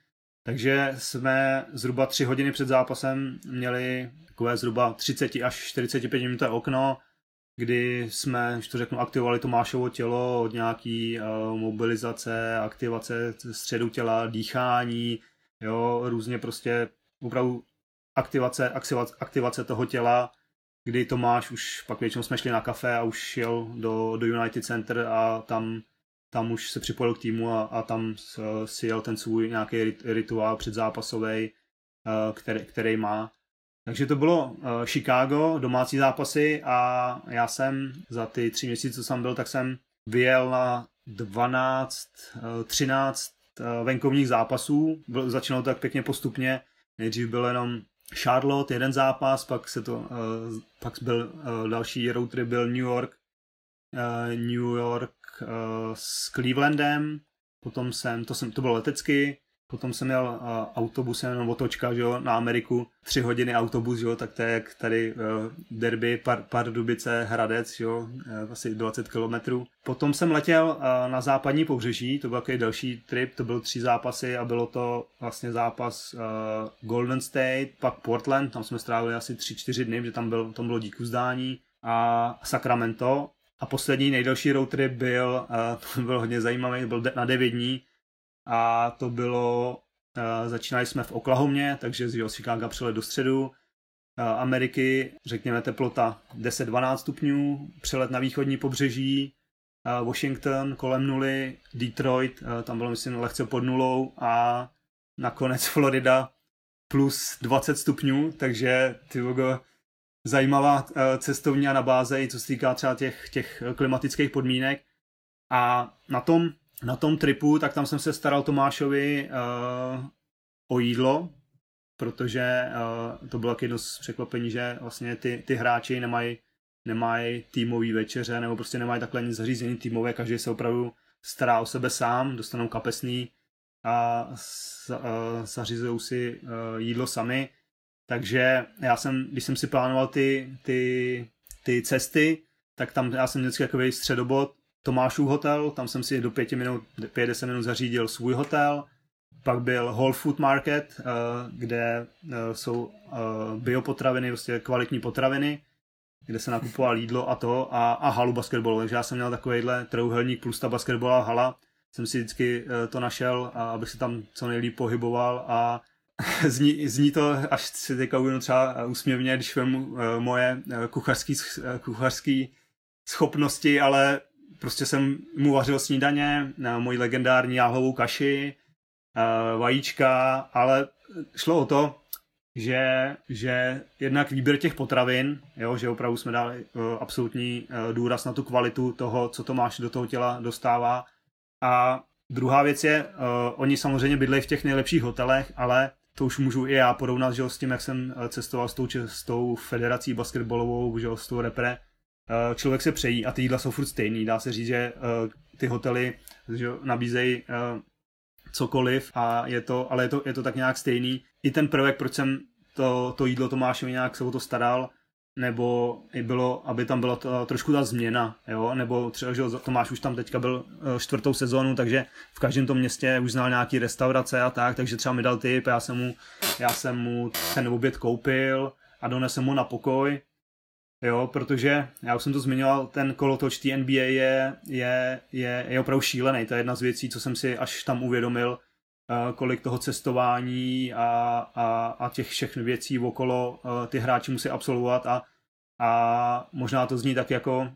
Takže jsme zhruba tři hodiny před zápasem měli takové zhruba třicet až čtyřicet pět minutové okno, kdy jsme, už to řeknu, aktivovali Tomášovo tělo od nějaký uh, mobilizace, aktivace středu těla, dýchání, jo, různě prostě opravdu aktivace, aktivace toho těla, kdy Tomáš už, pak většinou jsme šli na kafe a už šel do, do United Center a tam, tam už se připojil k týmu a, a tam si jel ten svůj nějaký rituál předzápasový, který, který má. Takže to bylo Chicago, domácí zápasy a já jsem za ty tři měsíce, co jsem byl, tak jsem vyjel na dvanáct, třináct venkovních zápasů. Začínalo to tak pěkně postupně, nejdřív byl jenom Charlotte, jeden zápas, pak se to, uh, pak byl uh, další road trip byl New York, uh, New York uh, s Clevelandem, potom jsem, to, jsem, to bylo letecky, potom jsem jel uh, autobusem, jenom otočka, že jo, na Ameriku, tři hodiny autobus, že jo, tak to je jak tady uh, derby, par, Pardubice, Hradec, že jo, uh, asi dvacet kilometrů. Potom jsem letěl uh, na západní pobřeží, to byl takový další trip, to byl tři zápasy a bylo to vlastně zápas uh, Golden State, pak Portland, tam jsme strávili asi tři čtyři dny, že tam, byl, tam bylo díku vzdání a Sacramento. A poslední nejdelší road trip byl, uh, byl hodně zajímavý, byl de- na devět dní. A to bylo, uh, začínali jsme v Oklahomě, takže z Chicaga přijeli do středu uh, Ameriky, řekněme teplota deset dvanáct stupňů, přelet na východní pobřeží, uh, Washington kolem nuly, Detroit, uh, tam bylo myslím lehce pod nulou a nakonec Florida plus dvacet stupňů, takže ty vogo, zajímavá uh, cestovní anabáze i co se týká třeba těch, těch klimatických podmínek a na tom Na tom tripu, tak tam jsem se staral Tomášovi uh, o jídlo, protože uh, to bylo taky jedno z překvapení, že vlastně ty, ty hráči nemají nemají týmový večeře nebo prostě nemají takhle nic zařízený týmové, každý se opravdu stará o sebe sám, dostanou kapesný a zařizují si jídlo sami. Takže já jsem, když jsem si plánoval ty, ty, ty cesty, tak tam já jsem vždycky takový středobod Tomášův hotel, tam jsem si do pěti minut, pět, deset minut zařídil svůj hotel, pak byl Whole Food Market, kde jsou biopotraviny, vlastně kvalitní potraviny, kde se nakupoval jídlo a to a, a halu basketbalu, takže já jsem měl takovejhle trojúhelník plus ta basketbalová hala, jsem si vždycky to našel, abych se tam co nejlíp pohyboval a Zní, zní to, až si teďka uvědu třeba úsměvně, když vemu moje kuchařský, kuchařský schopnosti, ale prostě jsem mu vařil snídaně, moji legendární jáhlovou kaši, vajíčka, ale šlo o to, že, že jednak výběr těch potravin, jo, že opravdu jsme dali absolutní důraz na tu kvalitu toho, co Tomáš do toho těla dostává. A druhá věc je, oni samozřejmě bydlejí v těch nejlepších hotelech, ale to už můžu i já porovnat, že s tím, jak jsem cestoval s tou, s tou federací basketbalovou, že s tou repre, člověk se přejí a ty jídla jsou furt stejný. Dá se říct, že ty hotely že nabízejí cokoliv, a je to, ale je to, je to tak nějak stejný. I ten prvek, proč jsem to, to jídlo Tomášovi nějak se o to staral, nebo i bylo, aby tam byla ta, trošku ta změna, jo? Nebo třeba, že Tomáš už tam teďka byl čtvrtou sezónu, takže v každém tom městě už znal nějaký restaurace a tak, takže třeba mi dal tip, já jsem mu, já jsem mu ten oběd koupil a donesl mu na pokoj, jo? Protože, já už jsem to zmiňoval, ten kolotoč té N B A je, je, je, je opravdu šílený, to je jedna z věcí, co jsem si až tam uvědomil, kolik toho cestování a, a, a těch všech věcí okolo ty hráči musí absolvovat a, a možná to zní tak jako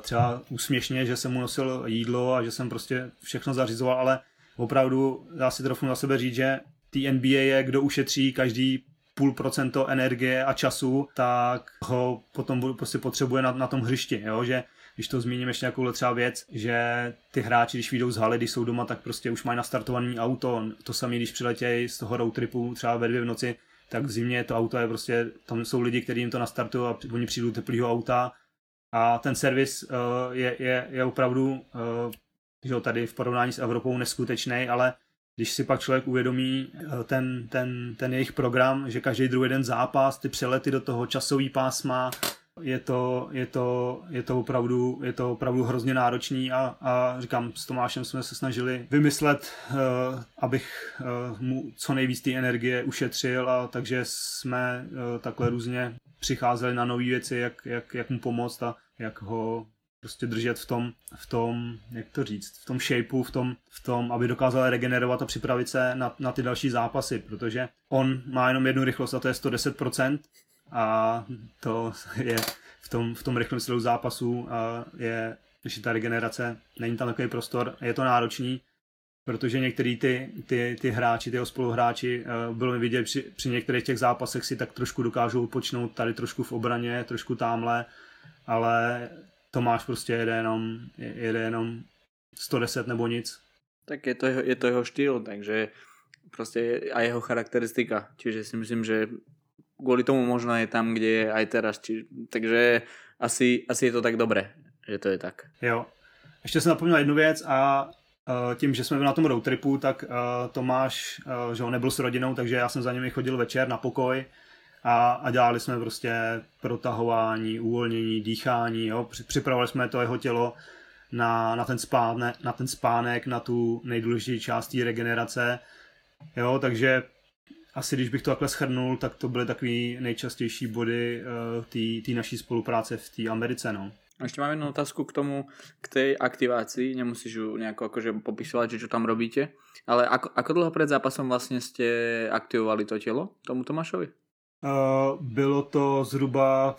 třeba úsměšně, že jsem mu nosil jídlo a že jsem prostě všechno zařizoval, ale opravdu já si trofnu na sebe říct, že ty N B A je, kdo ušetří každý půl procento energie a času, tak ho potom prostě potřebuje na, na tom hřišti, jo, že když to zmíním ještě nějakou třeba věc, že ty hráči, když vyjdou z haly, když jsou doma, tak prostě už mají nastartovaný auto. To samé, když přiletějí z toho road tripu třeba ve dvě v noci, tak v zimě to auto je prostě, tam jsou lidi, kteří jim to nastartují a oni přijdou teplýho auta. A ten servis uh, je, je, je opravdu, uh, že tady v porovnání s Evropou neskutečný, ale když si pak člověk uvědomí ten, ten, ten jejich program, že každý druhý den zápas, ty přelety do toho časový pásma, Je to, je, to, je, to opravdu, je to opravdu hrozně náročný a, a říkám, s Tomášem jsme se snažili vymyslet, uh, abych uh, mu co nejvíc té energie ušetřil, a takže jsme uh, takhle různě přicházeli na nové věci, jak, jak, jak mu pomoct a jak ho prostě držet v tom, v tom jak to říct, v tom shapeu, v tom, v tom, aby dokázal regenerovat a připravit se na, na ty další zápasy, protože on má jenom jednu rychlost a to je sto deset procent. A to je v tom, v tom rychlém stylu zápasu a je, že ta regenerace, není tam takový prostor, je to náročný, protože některý ty, ty, ty hráči, ty spoluhráči, bylo mi vidět, při, při některých těch zápasech si tak trošku dokážou odpočnout, tady trošku v obraně, trošku támhle, ale Tomáš prostě jede jenom, jede jenom sto deset nebo nic. Tak je to jeho, je to jeho štýl, takže prostě a jeho charakteristika, čiže si myslím, že kvôli tomu možno je tam, kde je aj teraz. Či... Takže asi, asi je to tak dobré, že to je tak. Jo. Ještě jsem napomínal jednu věc a uh, tím, že jsme byli na tom roadtripu, tak uh, Tomáš, uh, že on nebyl s rodinou, takže já jsem za nimi chodil večer na pokoj a, a dělali jsme prostě protahování, uvolnění, dýchání. Jo. Připravovali jsme to jeho tělo na, na, ten spáne, na ten spánek, na tu nejdůležitější část regenerace. Jo, takže asi když bych to takhle shrnul, tak to byly takový nejčastější body té naší spolupráce v té Americe. No. Ešte mám jednu otázku k tomu, k tej aktivácii. Nemusíš ju nejako akože popisovať, že čo tam robíte. Ale ako, ako dlho pred zápasom vlastne ste aktivovali to telo tomu Tomášovi? Uh, bylo to zhruba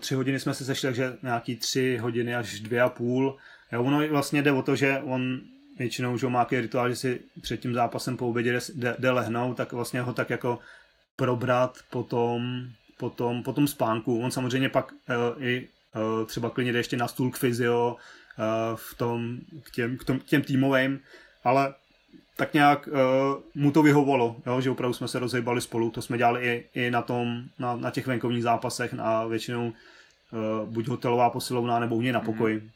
tři hodiny jsme se sešli, takže nějaký tři hodiny až dvě a půl. Jo, ono vlastně jde o to, že on... Většinou už ho má nějaký rituál, že si před tím zápasem po obědě jde, jde lehnout, tak vlastně ho tak jako probrat potom, potom, potom spánku. On samozřejmě pak uh, i uh, třeba klidně jde ještě na stůl k fyzio, uh, v tom, k, těm, k, tom, k těm týmovým, ale tak nějak uh, mu to vyhovalo, jo? Že opravdu jsme se rozhýbali spolu. To jsme dělali i, i na, tom, na, na těch venkovních zápasech a většinou uh, buď hotelová posilovná nebo u něj na pokoji. Mm.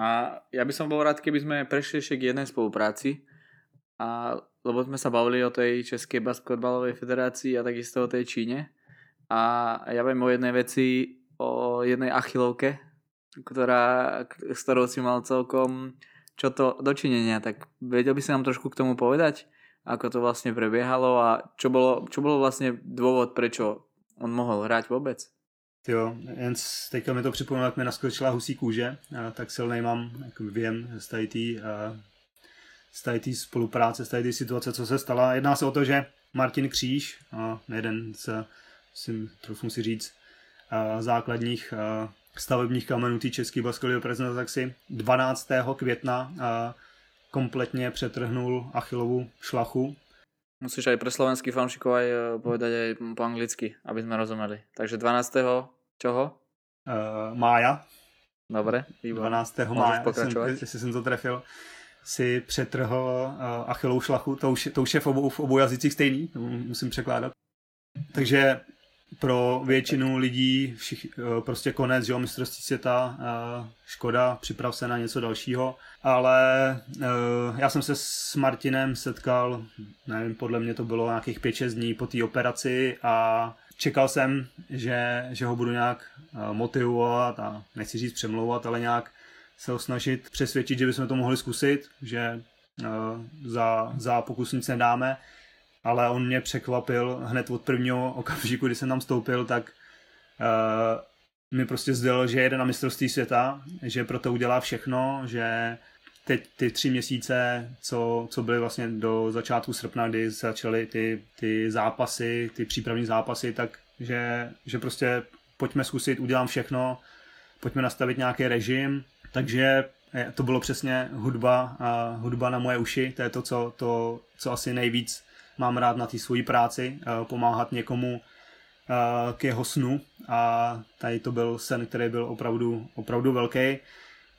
A ja by som bol rád, keby sme prešli ešte k jednej spolupráci, a, lebo sme sa bavili o tej Českej basketbalovej federácii a takisto o tej Číne. A ja viem o jednej veci, o jednej achilovke, ktorá, s ktorou si mal celkom čo to dočinenia. Tak vedel by si nám trošku k tomu povedať, ako to vlastne prebiehalo a čo bolo, čo bolo vlastne dôvod, prečo on mohol hrať vôbec? Jo, jen teďka mi to připomínalo, jak mi naskočila husí kůže, tak silnej mám, jak vím, z tady tý, z tady tý spolupráce, z tady tý situace, co se stala. Jedná se o to, že Martin Kříž, jeden z, si, trochu si říct, základních stavebních kamenů tý český basketbalové reprezentace, tak si dvanáctého května kompletně přetrhnul achilovu šlachu. Musíš aj pre slovenských fanúšikov aj povedať aj po anglicky, aby sme rozumeli. Takže dvanásteho čoho? Uh, mája. Dobre. dvanáctého mája, jestli jsem to trefil, si přetrhl uh, achilovou šlachu. To už, to už je v obou, v obou jazycích stejný, musím překládat. Takže pro většinu lidí všich, uh, prostě konec, jo, mistrovství světa, uh, škoda, připrav se na něco dalšího. Ale uh, já jsem se s Martinem setkal, nevím, podle mě to bylo nějakých pět šest dní po té operaci a čekal jsem, že, že ho budu nějak uh, motivovat a nechci říct přemlouvat, ale nějak se ho snažit přesvědčit, že bychom to mohli zkusit, že uh, za, za pokus nic nedáme. Ale on mě překvapil hned od prvního okamžiku, kdy jsem tam vstoupil, tak uh, mi prostě sdělil, že jede na mistrovství světa, že pro to udělá všechno, že teď ty tři měsíce, co, co byly vlastně do začátku srpna, kdy začaly ty, ty zápasy, ty přípravní zápasy, tak že, že prostě pojďme zkusit, udělám všechno, pojďme nastavit nějaký režim, takže to bylo přesně hudba, uh, hudba na moje uši, to je to, co, to, co asi nejvíc mám rád na té svojí práci, pomáhat někomu k jeho snu a tady to byl sen, který byl opravdu, opravdu velký.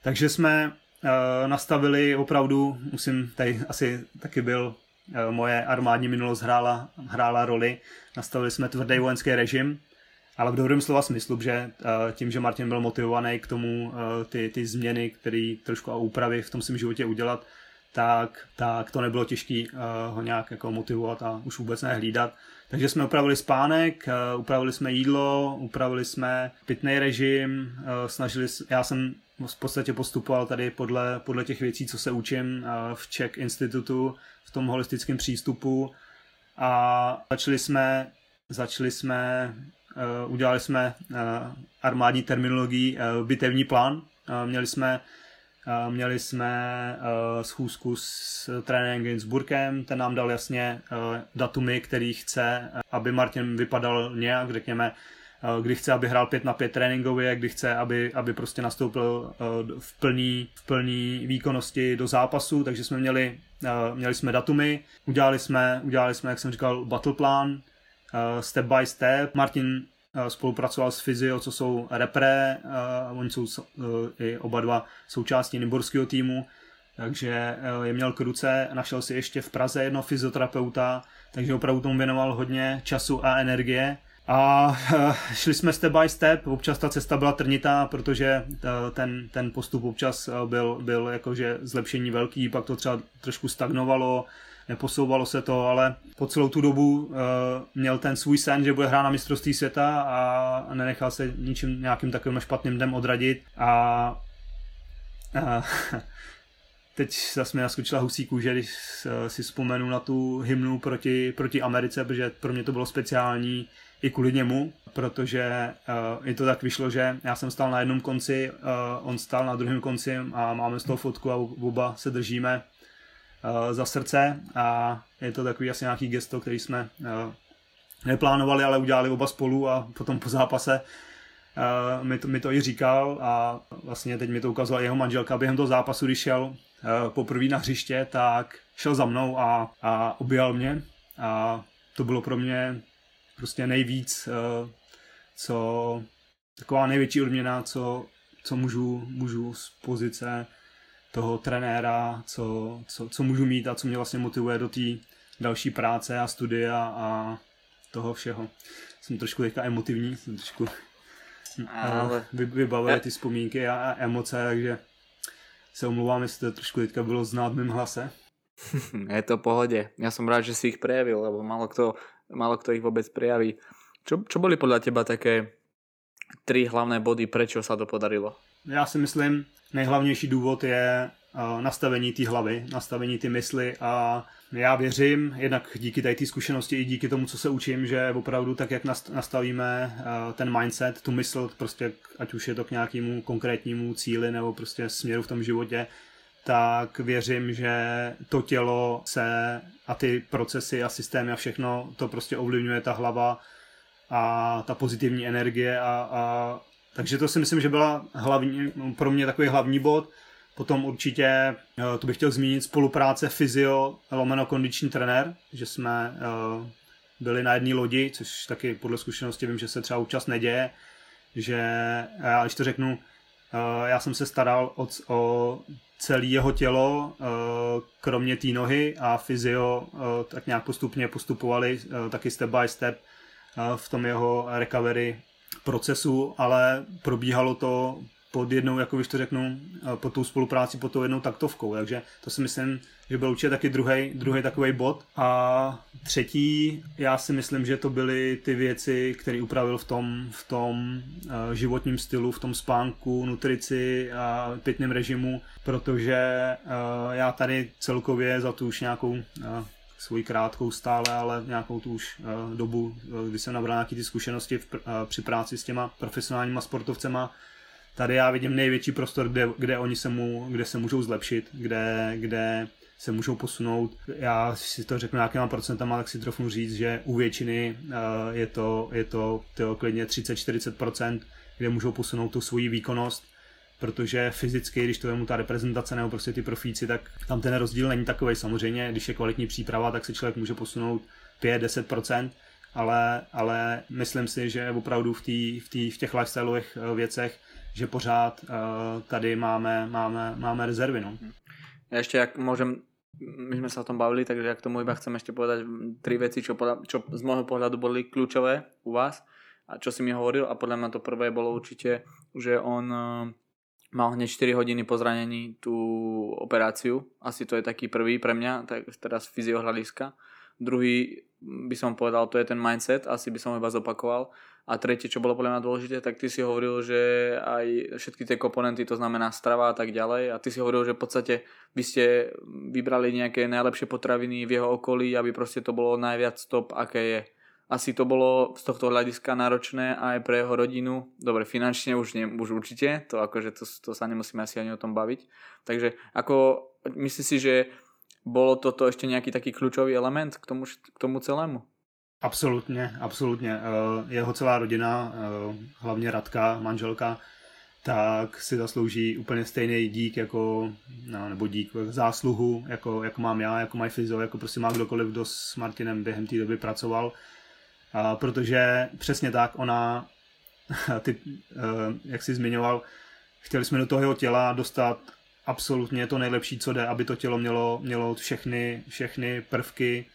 Takže jsme nastavili opravdu, musím, tady asi taky byl, moje armádní minulost hrála, hrála roli, nastavili jsme tvrdý vojenský režim, ale v dobrém slova smyslu, že tím, že Martin byl motivovaný k tomu ty, ty změny, které trošku a úpravy v tom svém životě udělat, Tak, tak to nebylo těžké uh, ho nějak jako motivovat a už vůbec nehlídat. Takže jsme upravili spánek, uh, upravili jsme jídlo, upravili jsme pitný režim, uh, snažili, já jsem v podstatě postupoval tady podle, podle těch věcí, co se učím uh, v CHEK Institutu, v tom holistickém přístupu a začali jsme, začali jsme uh, udělali jsme uh, armádní terminologii uh, bitevní plán, uh, měli jsme Měli jsme schůzku s trenérem Ginzburgem, ten nám dal jasně datumy, který chce, aby Martin vypadal nějak, řekněme, kdy chce, aby hrál pět na pět tréninkově, kdy chce, aby, aby prostě nastoupil v plný, v plný výkonnosti do zápasu, takže jsme měli, měli jsme datumy, udělali jsme, udělali jsme, jak jsem říkal, battle plan, step by step. Martin spolupracoval s fyzio, co jsou repre, uh, oni jsou uh, i oba dva součástí nymburského týmu, takže uh, je měl k ruce, našel si ještě v Praze jedno fyzioterapeuta, takže opravdu tomu věnoval hodně času a energie a uh, šli jsme step by step, občas ta cesta byla trnitá, protože uh, ten, ten postup občas uh, byl, byl jakože zlepšení velký, pak to třeba trošku stagnovalo, neposouvalo se to, ale po celou tu dobu uh, měl ten svůj sen, že bude hrát na mistrovství světa a nenechal se ničím nějakým takovým špatným dnem odradit a uh, teď zase mi naskočila husí kůže, když si vzpomenu na tu hymnu proti, proti Americe, protože pro mě to bylo speciální i kvůli němu, protože uh, i to tak vyšlo, že já jsem stál na jednom konci, uh, on stál na druhém konci a máme z toho fotku a oba se držíme za srdce a je to takový asi nějaký gesto, který jsme neplánovali, ale udělali oba spolu a potom po zápase mi to, mi to i říkal a vlastně teď mi to ukazovala jeho manželka během toho zápasu, když šel poprvé na hřiště, tak šel za mnou a, a objal mě a to bylo pro mě prostě nejvíc, co taková největší odměna, co, co můžu, můžu z pozice toho trenéra, co, co, co můžu mít a co mě vlastně motivuje do té další práce a studia a toho všeho. Jsem trošku teďka emotivní, jsem trošku Ale... vy, vybavil ty vzpomínky a, a emoce, takže se omlouvám, jestli to trošku teďka bylo znát mým hlase. Je to v pohode. Ja som rád, že si ich prejavil, lebo málo kto, málo kto ich vôbec prejaví. Čo, čo boli podľa teba také tri hlavné body, prečo sa to podarilo? Já si myslím, nejhlavnější důvod je nastavení té hlavy, nastavení té mysli a já věřím, jednak díky tady té zkušenosti i díky tomu, co se učím, že opravdu tak, jak nastavíme ten mindset, tu mysl, prostě ať už je to k nějakému konkrétnímu cíli nebo prostě směru v tom životě, tak věřím, že to tělo se a ty procesy a systémy a všechno to prostě ovlivňuje ta hlava a ta pozitivní energie a, a takže to si myslím, že byla hlavní, pro mě takový hlavní bod. Potom určitě, to bych chtěl zmínit, spolupráce fyzio lomeno kondiční trenér, že jsme byli na jedné lodi, což taky podle zkušenosti vím, že se třeba občas neděje, že já, když to řeknu, já jsem se staral o, o celé jeho tělo, kromě té nohy a fyzio tak nějak postupně postupovali taky step by step v tom jeho recovery procesu, ale probíhalo to pod jednou, jako bych to řeknu, pod tou spolupráci, pod tou jednou taktovkou, takže to si myslím, že byl určitě taky druhý, druhý takovej bod. A třetí, já si myslím, že to byly ty věci, které upravil v tom, v tom životním stylu, v tom spánku, nutrici a pitném režimu, protože já tady celkově za tu už nějakou svoji krátkou stále, ale nějakou tu už dobu, kdy jsem nabral nějaké ty zkušenosti při práci s těma profesionálníma sportovcema, tady já vidím největší prostor, kde, kde oni se, mu, kde se můžou zlepšit, kde, kde se můžou posunout. Já si to řeknu nějakýma procentama, tak si trofnu říct, že u většiny je to, je to tyjo, klidně třicet až čtyřicet procent, kde můžou posunout tu svoji výkonnost, protože fyzicky, když to vemu ta reprezentace nebo prostě ty profíci, tak tam ten rozdíl není takovej. Samozřejmě, když je kvalitní příprava, tak se člověk může posunout pět až deset procent, ale, ale myslím si, že opravdu v, tý, v, tý, v těch lifestyleových věcech, že pořád uh, tady máme, máme, máme rezervy. No. Ja ešte, ak môžem, my sme sa o tom bavili, takže ja k tomu iba chcem ešte povedať tri veci, čo, podľa, čo z môjho pohľadu boli kľúčové u vás a čo si mi hovoril, a podľa mňa to prvé bolo určite, že on uh, mal hneď štyri hodiny po zranení tú operáciu, asi to je taký prvý pre mňa, tak teraz fyziohľadiska. Druhý by som povedal, to je ten mindset, asi by som iba zopakoval. A tretie, čo bolo podľa mňa dôležité, tak ty si hovoril, že aj všetky tie komponenty, to znamená strava a tak ďalej, a ty si hovoril, že v podstate by ste vybrali nejaké najlepšie potraviny v jeho okolí, aby proste to bolo najviac top, aké je. Asi to bolo z tohto hľadiska náročné aj pre jeho rodinu. Dobre, finančne už, ne, už určite, to, akože to, to sa nemusíme asi ani o tom baviť. Takže ako myslíš si, že bolo toto ešte nejaký taký kľúčový element k tomu, k tomu celému? Absolutně, absolutně. Jeho celá rodina, hlavně Radka, manželka, tak si zaslouží úplně stejný dík jako, no, nebo dík, zásluhu, jako, jako mám já, jako mají fyzio, jako prostě má kdokoliv, kdo s Martinem během té doby pracoval. A protože přesně tak ona, ty, jak jsi zmiňoval, chtěli jsme do toho jeho těla dostat absolutně to nejlepší, co jde, aby to tělo mělo, mělo všechny, všechny prvky,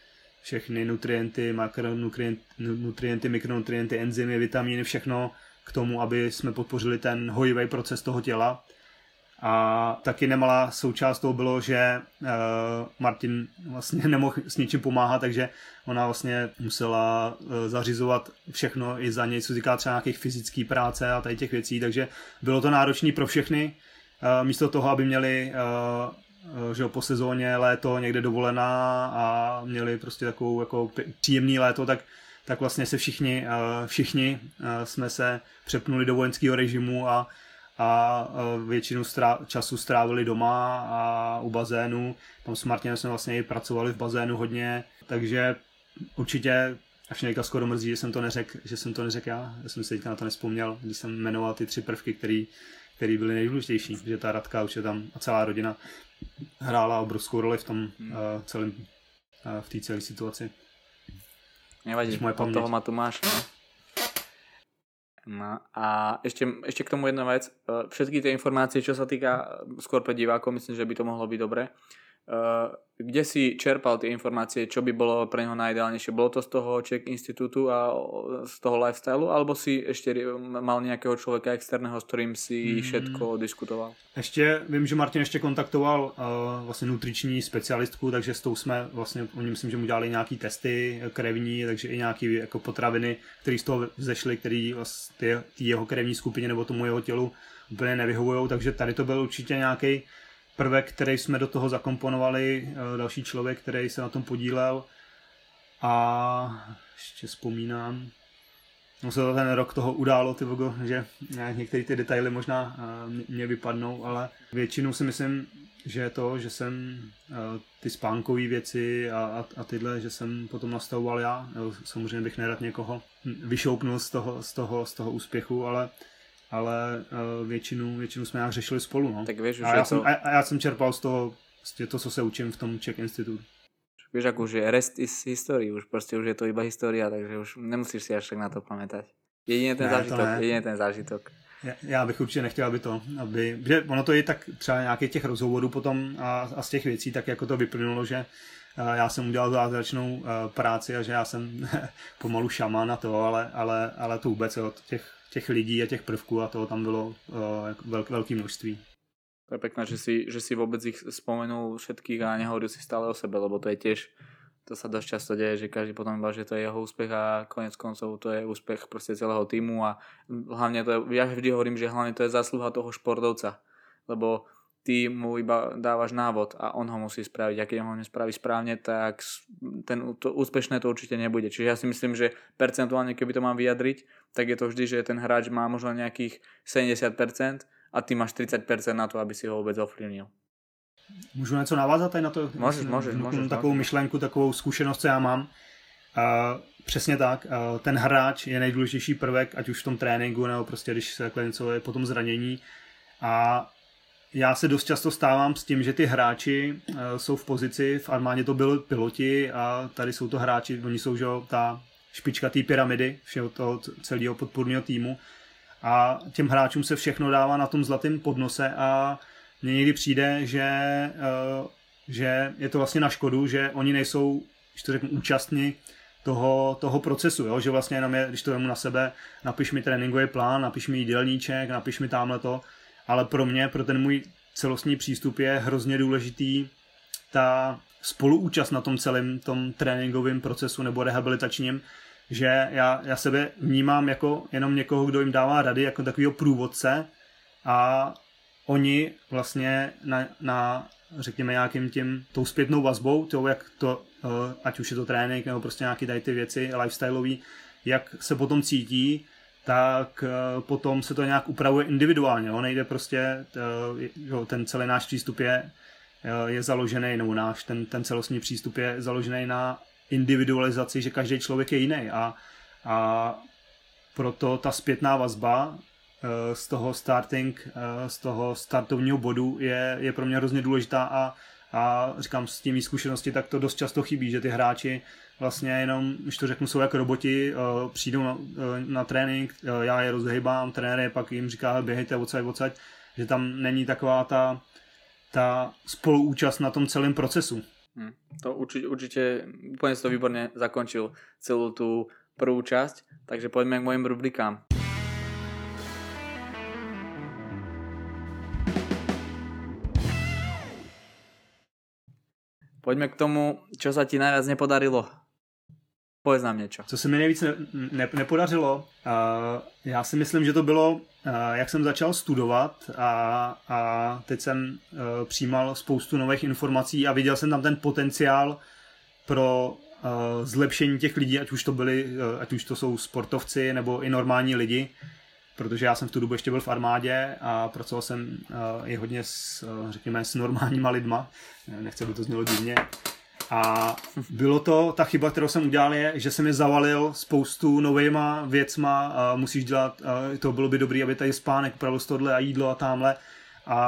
všechny nutrienty, makronutrienty, nutrienty, mikronutrienty, enzymy, vitamíny, všechno k tomu, aby jsme podpořili ten hojivý proces toho těla. A taky nemalá součást toho bylo, že Martin vlastně nemohl s ničím pomáhat, takže ona vlastně musela zařizovat všechno i za něj, co říká třeba nějakých fyzický práce a tady těch věcí, takže bylo to náročné pro všechny. Místo toho, aby měli, že po sezóně léto někde dovolená a měli prostě takovou jako příjemný léto, tak, tak vlastně se všichni, všichni jsme se přepnuli do vojenského režimu a, a většinu strá, času strávili doma a u bazénu. Tam s Martinem jsme vlastně i pracovali v bazénu hodně, takže určitě až mě skoro mrzí, že jsem to neřekl, že jsem to neřekl já. Já jsem se teďka na to nespomněl, když jsem jmenoval ty tři prvky, které který byly nejdůležitější, že ta Radka už je tam a celá rodina hrála obrovskou roli v tom hmm. uh, celém uh, v té celé situaci. Nevadí, od toho ma tu máš. No? No a ešte, ešte k tomu jedna vec. Všetky tie informácie, čo sa týka skôr pre divákov, myslím, že by to mohlo byť dobre. Kde si čerpal tie informácie, čo by bolo pre neho najideálnejšie? Bolo to z toho CHEK Institutu a z toho lifestylu, alebo si ešte mal nejakého človeka externého, s ktorým si všetko diskutoval? Ještě vím, že Martin ještě kontaktoval uh, vlastně nutriční specialistku, takže s tou jsme vlastně, oni myslím, že mu dělali nějaký testy krevní, takže i nějaký jako potraviny, které z toho vzešly, které vlastně ty jeho krevní skupině nebo tomu jeho tělu úplně nevyhovujou, takže tady to byl určitě nějaký prvek, který jsme do toho zakomponovali, další člověk, který se na tom podílel. A ještě vzpomínám, no se to ten rok toho událo, ty vogo, že některé ty detaily možná mě vypadnou, ale většinou si myslím, že je to, že jsem ty spánkové věci a, a, a tyhle, že jsem potom nastavoval já. Samozřejmě bych nerad někoho vyšoupnul z toho, z toho, z toho úspěchu, ale ale uh, většinu, většinu jsme nějak řešili spolu. No. Tak vieš, a, já jsem, to... a já jsem čerpal z toho, z to, co se učím v tom CHEK Institute. Víš, jak už je rest is history, už prostě už je to iba historia, takže už nemusíš si až tak na to pamětať. Jedině ten ne, zážitok, jedině ten zážitok. Já, já bych určitě nechtěl, aby to, aby, že ono to je tak třeba nějakých těch rozhovorů potom a, a z těch věcí, tak jako to vyplynulo, že já jsem udělal zázračnou práci a že já jsem pomalu šamán na to, ale, ale, ale to vůbec od těch těch lidí a těch prvků a toho tam bylo uh, veľk, veľké množství. To je pekné, že si, že si vôbec ich spomenul všetkých a nehovoril si stále o sebe, lebo to je tiež, to sa dosť často deje, že každý potom iba, že to je jeho úspech a konec koncov to je úspech proste celého týmu a hlavne to je, ja vždy hovorím, že hlavne to je zásluha toho športovca, lebo ty mu iba dávaš návod a on ho musí spraviť. A keď ho nespraví správne, tak ten, to úspešné to určite nebude. Čiže ja si myslím, že percentuálne, keby to mám vyjadriť, tak je to vždy, že ten hráč má možno nejakých sedemdesiat percent a ty máš tridsať percent na to, aby si ho vôbec ovplyvnil. Môžu něco navázat aj na to? Môžeš, môžeš. môžeš takovou môžeš. myšlenku, takovou skúsenosť, co ja mám. Uh, přesně tak, uh, ten hráč je nejdůležitější prvek, ať už v tom tréninku, nebo prostě když se takhle něco je po tom zranění. A já se dost často stávám s tím, že ty hráči uh, jsou v pozici, v armádě to byli piloti a tady jsou to hráči, oni jsou že, ta špička té pyramidy, všeho toho celého podpůrného týmu a těm hráčům se všechno dává na tom zlatém podnose a mně někdy přijde, že, uh, že je to vlastně na škodu, že oni nejsou, když to řeknu, účastní toho, toho procesu, jo? Že vlastně jenom je, když to vemu na sebe, napiš mi tréninkový plán, napiš mi jídelníček, napiš mi tamhle to. Ale pro mě, pro ten můj celostní přístup je hrozně důležitý ta spoluúčast na tom celém tom tréninkovém procesu nebo rehabilitačním, že já, já sebe vnímám jako jenom někoho, kdo jim dává rady, jako takovýho průvodce a oni vlastně na, na řekněme nějakým tím tou zpětnou vazbou, toho, jak to, ať už je to trénink nebo prostě nějaký tady ty věci lifestyleový, jak se potom cítí, tak potom se to nějak upravuje individuálně, jo? Nejde prostě, jo, ten celý náš přístup je, je založený, nebo náš, ten, ten celostní přístup je založený na individualizaci, že každý člověk je jiný a, a proto ta zpětná vazba z toho starting, z toho startovního bodu je, je pro mě hrozně důležitá a, a říkám, s tím zkušenosti tak to dost často chybí, že ty hráči vlastně jenom, když to řeknu, jsou jak roboti, uh, přijdou na, uh, na trénink, uh, já je rozhejbám, trenér je pak jim říká, běhejte odsaď, odsaď, že tam není taková ta, ta spoluúčast na tom celém procesu. Hmm, to určitě, určitě úplně si to výborně zakončil celou tu prvú časť, takže pojďme k mojim rubrikám. Pojďme k tomu, čo sa ti najviac nepodarilo. Povedz nám niečo. Co se mi nejvíc ne, ne, nepodařilo, uh, já si myslím, že to bylo, uh, jak jsem začal studovat a, a teď jsem uh, přijímal spoustu nových informací a viděl jsem tam ten potenciál pro uh, zlepšení těch lidí, ať už to byli, uh, ať už to jsou sportovci nebo i normální lidi, protože já jsem v tu dobu ještě byl v armádě a pracoval jsem uh, i hodně s, uh, řekněme, s normálníma lidma, nechci, aby to znělo divně. A bylo to, ta chyba, kterou jsem udělal je, že jsem je zavalil spoustu novejma věcma, musíš dělat, to bylo by dobrý, aby tady spánek, pravost tohle a jídlo a támhle. A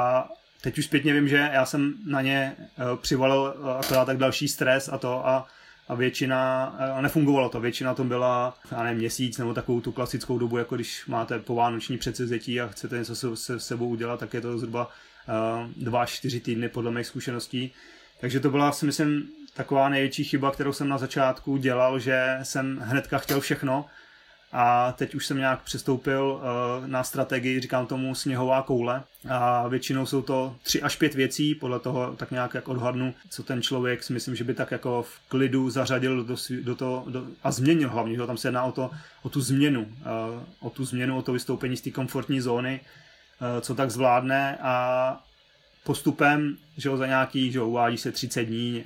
teď už zpětně vím, že já jsem na ně přivalil akorát tak další stres a to a, a většina, a nefungovalo to, většina to byla, já nevím, měsíc nebo takovou tu klasickou dobu, jako když máte povánoční předsevzetí a chcete něco se, se sebou udělat, tak je to zhruba dva až čtyři týdny podle mých zkušeností. Takže to byla, si myslím, taková největší chyba, kterou jsem na začátku dělal, že jsem hnedka chtěl všechno a teď už jsem nějak přistoupil na strategii, říkám tomu sněhová koule, a většinou jsou to tři až pět věcí, podle toho tak nějak jak odhadnu, co ten člověk si myslím, že by tak jako v klidu zařadil do, do toho do, a změnil hlavně, že tam se jedná o, to, o tu změnu, o tu změnu, o to vystoupení z té komfortní zóny, co tak zvládne a postupem, že ho za nějaký, že ho uvádí se třicet dní,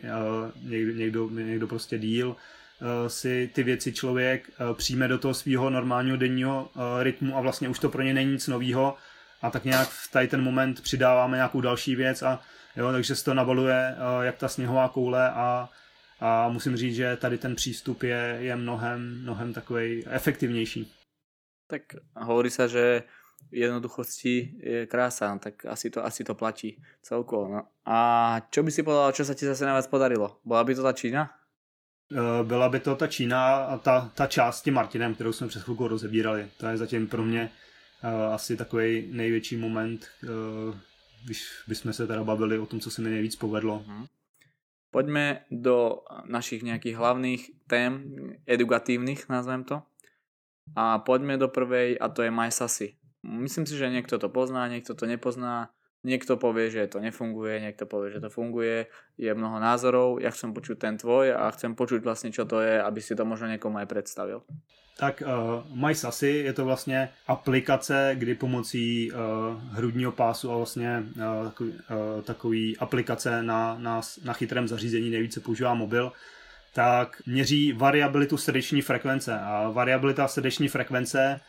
někdo, někdo, někdo prostě díl, si ty věci člověk přijme do toho svého normálního denního rytmu a vlastně už to pro ně není nic novýho a tak nějak v tady ten moment přidáváme nějakou další věc a jo, takže se to nabaluje jak ta sněhová koule a, a musím říct, že tady ten přístup je, je mnohem, mnohem takovej efektivnější. Tak hovorí se, že jednoduchosti je krása, tak asi to, asi to platí celkovo. No. A čo by si povedal, čo sa ti zase najviac podarilo? Bola by to tá Čína? Byla by to ta Čína a ta, ta část s tím Martinem, kterou jsme před chvilkou rozebírali. To je zatím pro mě asi takový největší moment, když bychom se teda bavili o tom, co se mi nejvíc povedlo. Pojďme do našich nějakých hlavných tém, edukativních, nazvem to. A pojďme do prvej, a to je Myasasi. Myslím si, že niekto to pozná, niekto to nepozná, niekto povie, že to nefunguje, niekto povie, že to funguje, je mnoho názorov, ja chcem počuť ten tvoj a chcem počuť vlastne, čo to je, aby si to možno niekomu aj predstavil. Tak uh, Myasasi je to vlastne aplikace, kdy pomocí uh, hrudního pásu a vlastně uh, takový, uh, takový aplikace na, na, na chytrém zařízení, nejvíce používá mobil, tak měří variabilitu srdeční frekvence a variabilita srdeční frekvence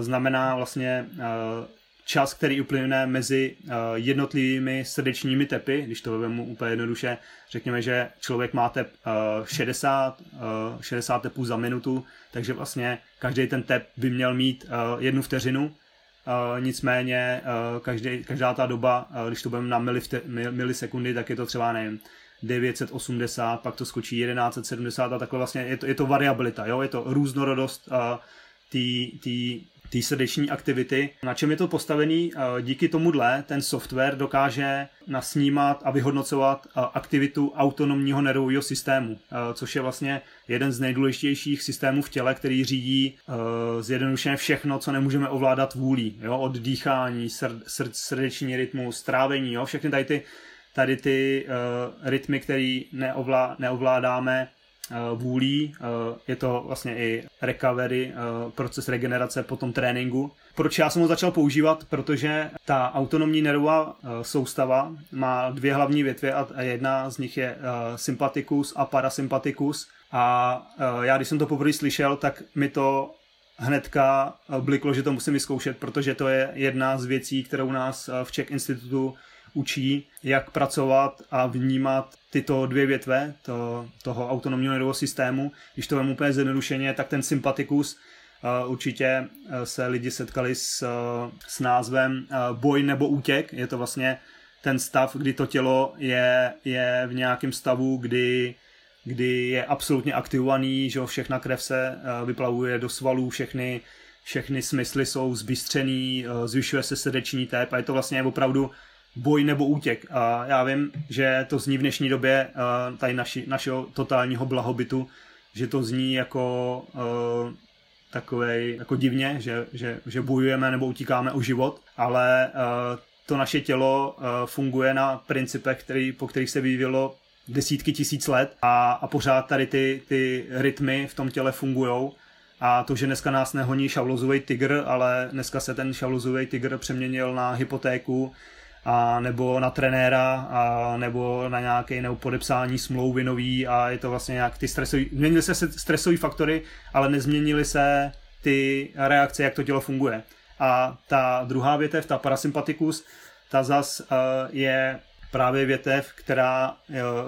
znamená vlastně čas, který uplyne mezi jednotlivými srdečními tepy, když to vezmu úplně jednoduše, řekněme, že člověk má tep šedesát, šedesát tepů za minutu, takže vlastně každý ten tep by měl mít jednu vteřinu, nicméně každý, každá ta doba, když to budeme na milisekundy, tak je to třeba, nevím, devět set osmdesát, pak to skočí jedenáct set sedmdesát a takhle vlastně je to, je to variabilita, jo? Je to různorodost té srdeční aktivity. Na čem je to postavený? Díky tomuhle ten software dokáže nasnímat a vyhodnocovat aktivitu autonomního nervového systému, což je vlastně jeden z nejdůležitějších systémů v těle, který řídí zjednodušeně všechno, co nemůžeme ovládat vůlí. Jo? Od dýchání, srd, srd, srdeční rytmus, trávení, jo? Všechny tady ty, tady ty uh, rytmy, které neovlá, neovládáme, vůlí, je to vlastně i recovery, proces regenerace po tom tréninku. Proč já jsem ho začal používat? Protože ta autonomní nervová soustava má dvě hlavní větve a jedna z nich je sympatikus a parasympatikus a já když jsem to poprvé slyšel, tak mi to hnedka bliklo, že to musím vyzkoušet, protože to je jedna z věcí, kterou nás v CHEK Institutu učí, jak pracovat a vnímat tyto dvě větve to, toho autonomního nervového systému. Když to vem úplně zjednodušeně, tak ten sympatikus, uh, určitě se lidi setkali s, uh, s názvem uh, boj nebo útěk. Je to vlastně ten stav, kdy to tělo je, je v nějakém stavu, kdy, kdy je absolutně aktivovaný, že všechna krev se uh, vyplavuje do svalů, všechny, všechny smysly jsou zbystřený, uh, zvyšuje se srdeční tep a je to vlastně opravdu boj nebo útěk. A já vím, že to zní v dnešní době tady naši, našeho totálního blahobytu, že to zní jako uh, takovej, jako divně, že, že, že bojujeme nebo utíkáme o život, ale uh, to naše tělo uh, funguje na principech, který, po kterých se vyvíjelo desítky tisíc let a, a pořád tady ty, ty rytmy v tom těle fungujou. A to, že dneska nás nehoní šavlozovej tygr, ale dneska se ten šavlozovej tygr přeměnil na hypotéku, a nebo na trenéra, a nebo na nějaké nebo podepsání smlouvy nový a je to vlastně nějak ty stresový, změnily se stresové faktory, ale nezměnily se ty reakce, jak to tělo funguje. A ta druhá větev, ta parasympatikus, ta zas je právě větev, která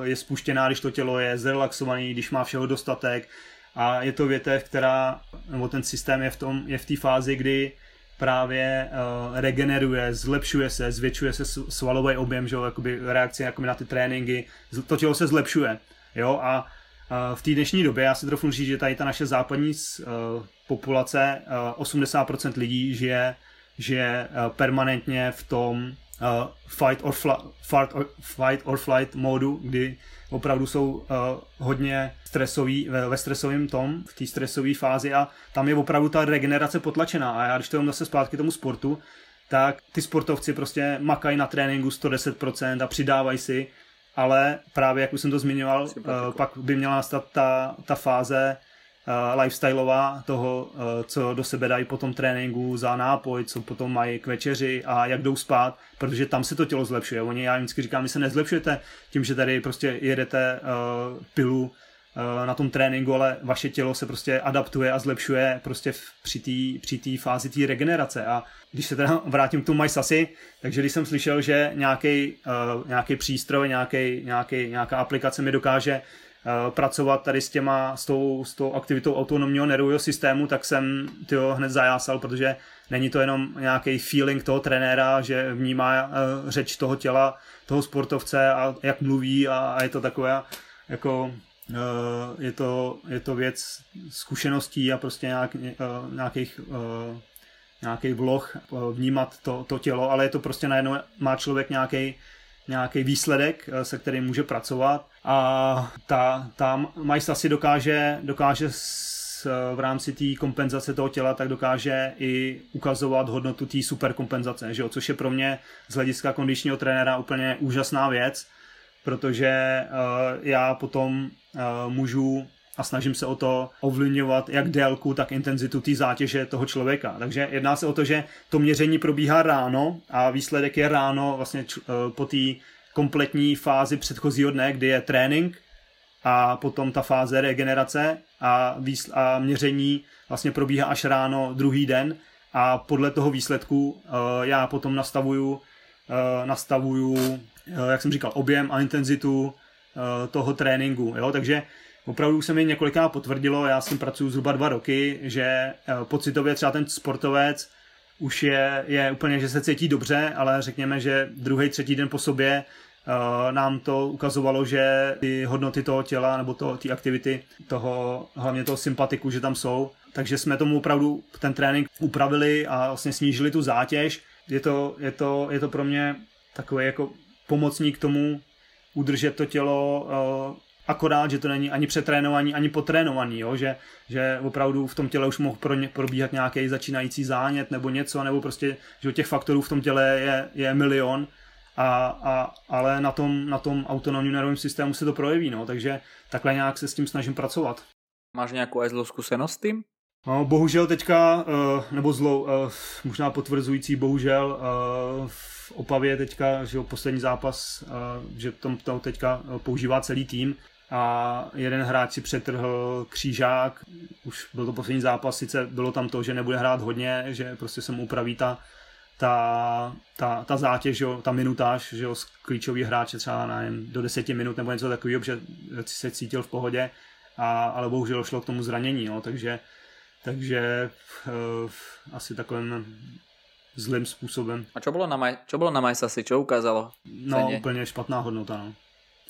je spuštěná, když to tělo je zrelaxovaný, když má všeho dostatek a je to větev, která, nebo ten systém je v tom, je v té fázi, kdy právě uh, regeneruje, zlepšuje se, zvětšuje se svalový objem, že jo, jakoby reakce jakoby na ty tréninky, to tělo se zlepšuje, jo, a uh, v té dnešní době, já si trochu říct, že tady ta naše západní uh, populace, uh, osmdesát procent lidí žije, žije uh, permanentně v tom, uh, fight, or fla- fight, or, fight or flight módu, kdy opravdu jsou uh, hodně stresový, ve, ve stresovém tom, v té stresové fázi, a tam je opravdu ta regenerace potlačená. A já když to jdu zase zpátky tomu sportu, tak ty sportovci prostě makají na tréninku sto deset procent a přidávají si, ale právě, jak už jsem to zmiňoval, uh, pak by měla nastat ta, ta fáze Uh, lifestyleová, toho, uh, co do sebe dají po tom tréninku za nápoj, co potom mají k večeři a jak jdou spát, protože tam se to tělo zlepšuje. Oni, já jim vždycky říkám, vy se nezlepšujete tím, že tady prostě jedete uh, pilu uh, na tom tréninku, ale vaše tělo se prostě adaptuje a zlepšuje prostě v, při té při té fázi té regenerace. A když se teda vrátím k tomu Myasasi, takže když jsem slyšel, že nějaký uh, nějaký přístroj, nějaký, nějaký, nějaká aplikace mi dokáže pracovat tady s těma, s tou, s tou aktivitou autonomního nervového systému, tak jsem tyjo hned zajásal, protože není to jenom nějaký feeling toho trenéra, že vnímá uh, řeč toho těla, toho sportovce a jak mluví, a, a je to takové jako uh, je, to, je to věc zkušeností a prostě nějak, uh, nějakých uh, nějaký vloh uh, vnímat to, to tělo, ale je to prostě najednou má člověk nějaký nějaký výsledek, se kterým může pracovat, a ta, ta Myasasi dokáže, dokáže s, v rámci té kompenzace toho těla, tak dokáže i ukazovat hodnotu té superkompenzace, že jo? Což je pro mě z hlediska kondičního trenéra úplně úžasná věc, protože uh, já potom uh, můžu a snažím se o to ovlivňovat jak délku, tak intenzitu té zátěže toho člověka. Takže jedná se o to, že to měření probíhá ráno a výsledek je ráno vlastně č- po té kompletní fázi předchozího dne, kdy je trénink a potom ta fáze regenerace a, výsl- a měření vlastně probíhá až ráno druhý den, a podle toho výsledku uh, já potom nastavuju, uh, nastavuju uh, jak jsem říkal, objem a intenzitu uh, toho tréninku. Jo? Takže opravdu se mi několikrát potvrdilo, já s tím pracuji zhruba dva roky, že pocitově třeba ten sportovec už je, je úplně, že se cítí dobře, ale řekněme, že druhý, třetí den po sobě uh, nám to ukazovalo, že ty hodnoty toho těla nebo to, ty aktivity, toho, hlavně toho sympatiku, že tam jsou. Takže jsme tomu opravdu ten trénink upravili a vlastně snížili tu zátěž. Je to, je to, je to pro mě takový jako pomocník tomu udržet to tělo uh, akorát, že to není ani přetrénovaný, ani potrénovaný, jo? Že, že opravdu v tom těle už mohl pro ně probíhat nějaký začínající zánět nebo něco, nebo prostě, že těch faktorů v tom těle je, je milion, a, a, ale na tom, na tom autonomním nervovém systému se to projeví, no? Takže takhle nějak se s tím snažím pracovat. Máš nějakou aj zlou zkušenost s tím? No, bohužel teďka, nebo zlou, možná potvrzující, bohužel v Opavě teďka, že poslední zápas, že tom to teďka používá celý tým, a jeden hráč si přetrhl křížák, už byl to poslední zápas, sice bylo tam to, že nebude hrát hodně, že prostě se mu upraví ta, ta, ta, ta zátěž, jo, ta minutáž, že jo, z klíčových hráče třeba nevím, do deseti minut nebo něco takového, protože se cítil v pohodě, a, ale bohužel šlo k tomu zranění, jo, takže, takže uh, asi takovým zlým způsobem. A čo bylo na, maj, čo bylo na Myasasi, čo ukázalo? No úplně špatná hodnota, no.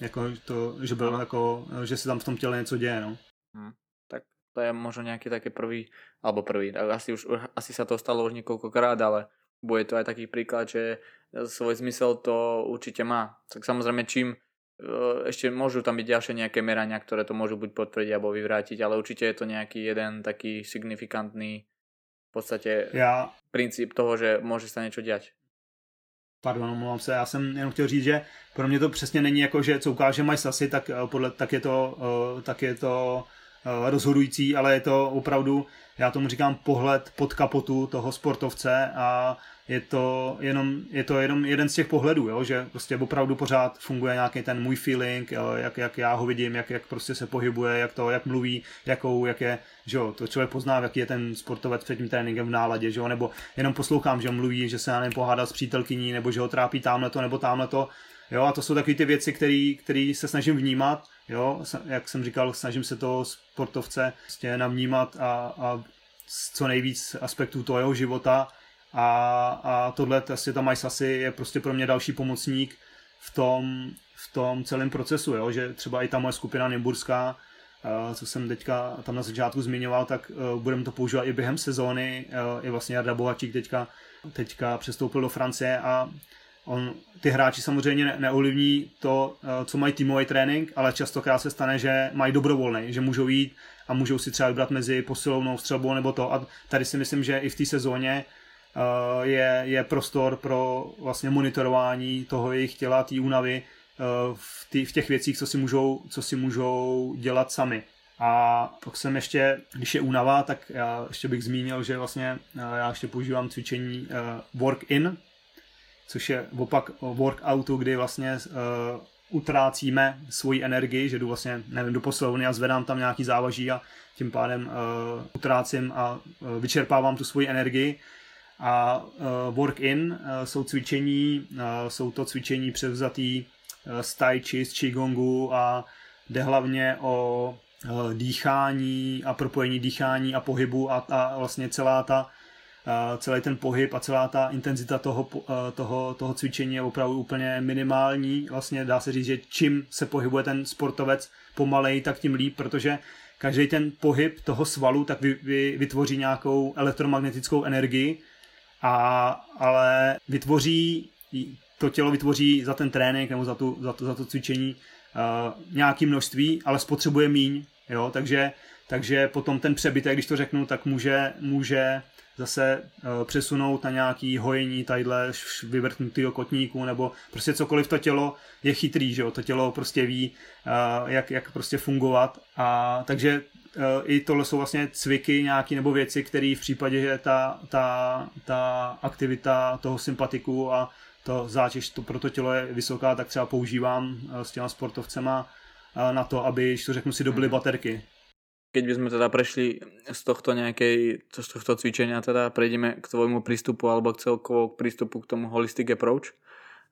Jako to, že bylo jako, že se tam v tom těle něco děje, no. Hmm, tak to je možno nějaký také prvý, alebo prvý, asi už asi sa to stalo už niekoľkokrát, ale bude to aj taký príklad, že svoj zmysel to určite má. Tak samozrejme, čím ešte môžu tam byť ďalšie nejaké merania, ktoré to môžu buď potvrdiť alebo vyvrátiť, ale určite je to nejaký jeden taký signifikantný v podstate ja... princíp toho, že môže sa niečo diať. Pardon, omlouvám se, já jsem jenom chtěl říct, že pro mě to přesně není jako, že co ukáže Myasasi, tak, podle, tak je to, tak je to rozhodující, ale je to opravdu, já tomu říkám, pohled pod kapotu toho sportovce, a je to jenom, je to jenom jeden z těch pohledů, jo? Že prostě opravdu pořád funguje nějaký ten můj feeling, jak, jak já ho vidím, jak, jak prostě se pohybuje, jak to, jak mluví, jakou, jak je, že jo, to člověk pozná, jaký je ten sportovec před tím tréninkem v náladě, že jo? Nebo jenom poslouchám, že mluví, že se na něm pohádá s přítelkyní, nebo že ho trápí támhleto, nebo támhleto, jo, a to jsou taky ty věci, které se snažím vnímat, jo, jak jsem říkal, snažím se toho sportovce prostě navnímat a, a co nejvíc aspektů toho jeho života. A, a tohle, asi ta Myasasi je prostě pro mě další pomocník v tom, v tom celém procesu, jo? Že třeba i ta moje skupina nymburská, uh, co jsem teďka tam na začátku zmiňoval, tak uh, budeme to používat i během sezóny, uh, i vlastně Jarda Bohačík teďka, teďka přestoupil do Francie, a, On, ty hráči samozřejmě ne, neovlivní to, co mají týmový trénink, ale častokrát se stane, že mají dobrovolný, že můžou jít a můžou si třeba vybrat mezi posilovnou, střelbou nebo to. A tady si myslím, že i v té sezóně je, je prostor pro vlastně monitorování toho jejich těla, té únavy v, tý, v těch věcích, co si můžou, co si můžou dělat sami. A pak jsem ještě, když je únava, tak já ještě bych zmínil, že vlastně já ještě používám cvičení work-in, což je opak workoutu, kdy vlastně uh, utrácíme svoji energii, že jdu vlastně, nevím, do posilovny a zvedám tam nějaký závaží a tím pádem uh, utrácím a uh, vyčerpávám tu svoji energii. A uh, work-in uh, jsou cvičení, uh, jsou to cvičení převzatý uh, z tai chi, z qigongu a jde hlavně o uh, dýchání a propojení dýchání a pohybu a, a vlastně celá ta celý ten pohyb a celá ta intenzita toho, toho, toho cvičení je opravdu úplně minimální. Vlastně dá se říct, že čím se pohybuje ten sportovec pomalej, tak tím líp, protože každý ten pohyb toho svalu tak vy, vy, vytvoří nějakou elektromagnetickou energii, a, ale vytvoří, to tělo vytvoří za ten trénink nebo za, tu, za, to, za to cvičení uh, nějaké množství, ale spotřebuje míň. Jo? Takže, takže potom ten přebytek, když to řeknu, tak může, může zase uh, přesunout na nějaké hojení tadyhle vyvrtnutýho kotníku nebo prostě cokoliv. To tělo je chytrý, že jo? To tělo prostě ví, uh, jak, jak prostě fungovat. A takže uh, i tohle jsou vlastně cviky nějaké nebo věci, které v případě, že ta, ta, ta aktivita toho sympatiku a to zátěž to, pro to tělo je vysoká, tak třeba používám uh, s těma sportovcema uh, na to, aby, když to řeknu, si dobili baterky. Keď by sme teda prešli z tohto nejakej, z tohto cvičenia, teda prejdeme k tvojmu prístupu alebo k celkovo k prístupu k tomu holistic approach.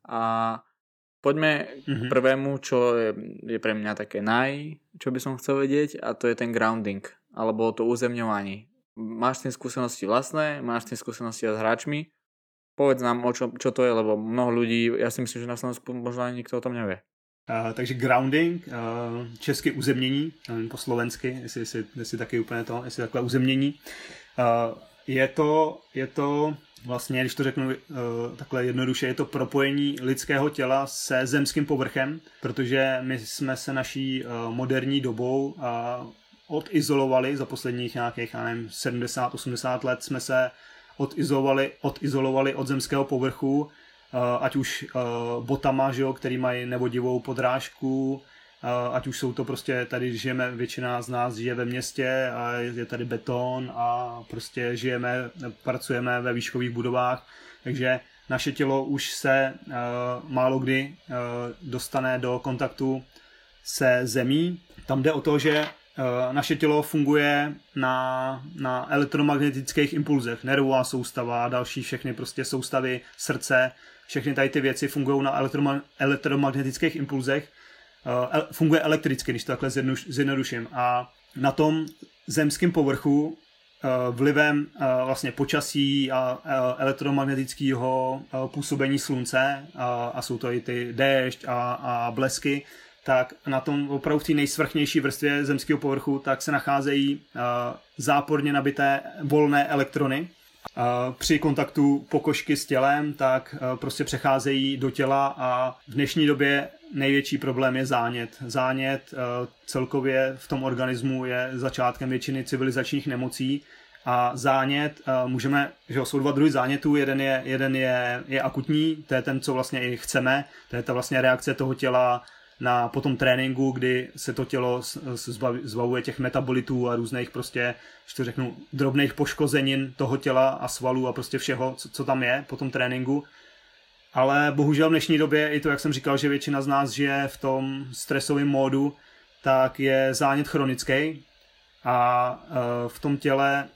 A poďme mm-hmm. k prvému, čo je, je pre mňa také naj, čo by som chcel vedieť, a to je ten grounding, alebo to uzemňovanie. Máš s tým skúsenosti vlastné, máš s tým skúsenosti s hráčmi. Povedz nám, o čo, čo to je, lebo mnoho ľudí, ja si myslím, že na Slovensku možno ani nikto o tom nevie. Uh, takže grounding, uh, česky uzemnění, nevím, po slovensky, jestli, jestli, jestli taky úplně to, jestli takové uzemnění. Uh, je, to, je to vlastně, když to řeknu uh, takhle jednoduše, je to propojení lidského těla se zemským povrchem, protože my jsme se naší uh, moderní dobou uh, odizolovali za posledních nějakých, já nevím, sedmdesát osmdesát let jsme se odizolovali, odizolovali od zemského povrchu, ať už botama, že jo, který mají nevodivou podrážku, ať už jsou to prostě, tady žijeme, většina z nás žije ve městě a je tady beton a prostě žijeme, pracujeme ve výškových budovách, takže naše tělo už se málo kdy dostane do kontaktu se zemí. Tam jde o to, že naše tělo funguje na, na elektromagnetických impulzech, nervová soustava a další všechny prostě soustavy, srdce, všechny tady ty věci fungují na elektroma- elektromagnetických impulzech, e- funguje elektricky, když to takhle zjednoduším. A na tom zemském povrchu e- vlivem e- vlastně počasí a e- elektromagnetického e- působení slunce a, a jsou to i ty déšť a, a blesky, tak na tom opravdu v té nejsvrchnější vrstvě zemského povrchu tak se nacházejí uh, záporně nabité volné elektrony. Uh, při kontaktu pokožky s tělem tak uh, prostě přecházejí do těla a v dnešní době největší problém je zánět. Zánět uh, celkově v tom organismu je začátkem většiny civilizačních nemocí a zánět uh, můžeme, že jsou dva druhy zánětů, jeden, je, jeden je, je akutní, to je ten, co vlastně i chceme, to je ta vlastně reakce toho těla na potom tréninku, kdy se to tělo zbavuje těch metabolitů a různých prostě, když to řeknu, drobných poškozenin toho těla a svalů a prostě všeho, co, co tam je po tom tréninku. Ale bohužel v dnešní době i to, jak jsem říkal, že většina z nás žije v tom stresovém módu, tak je zánět chronický a v tom těle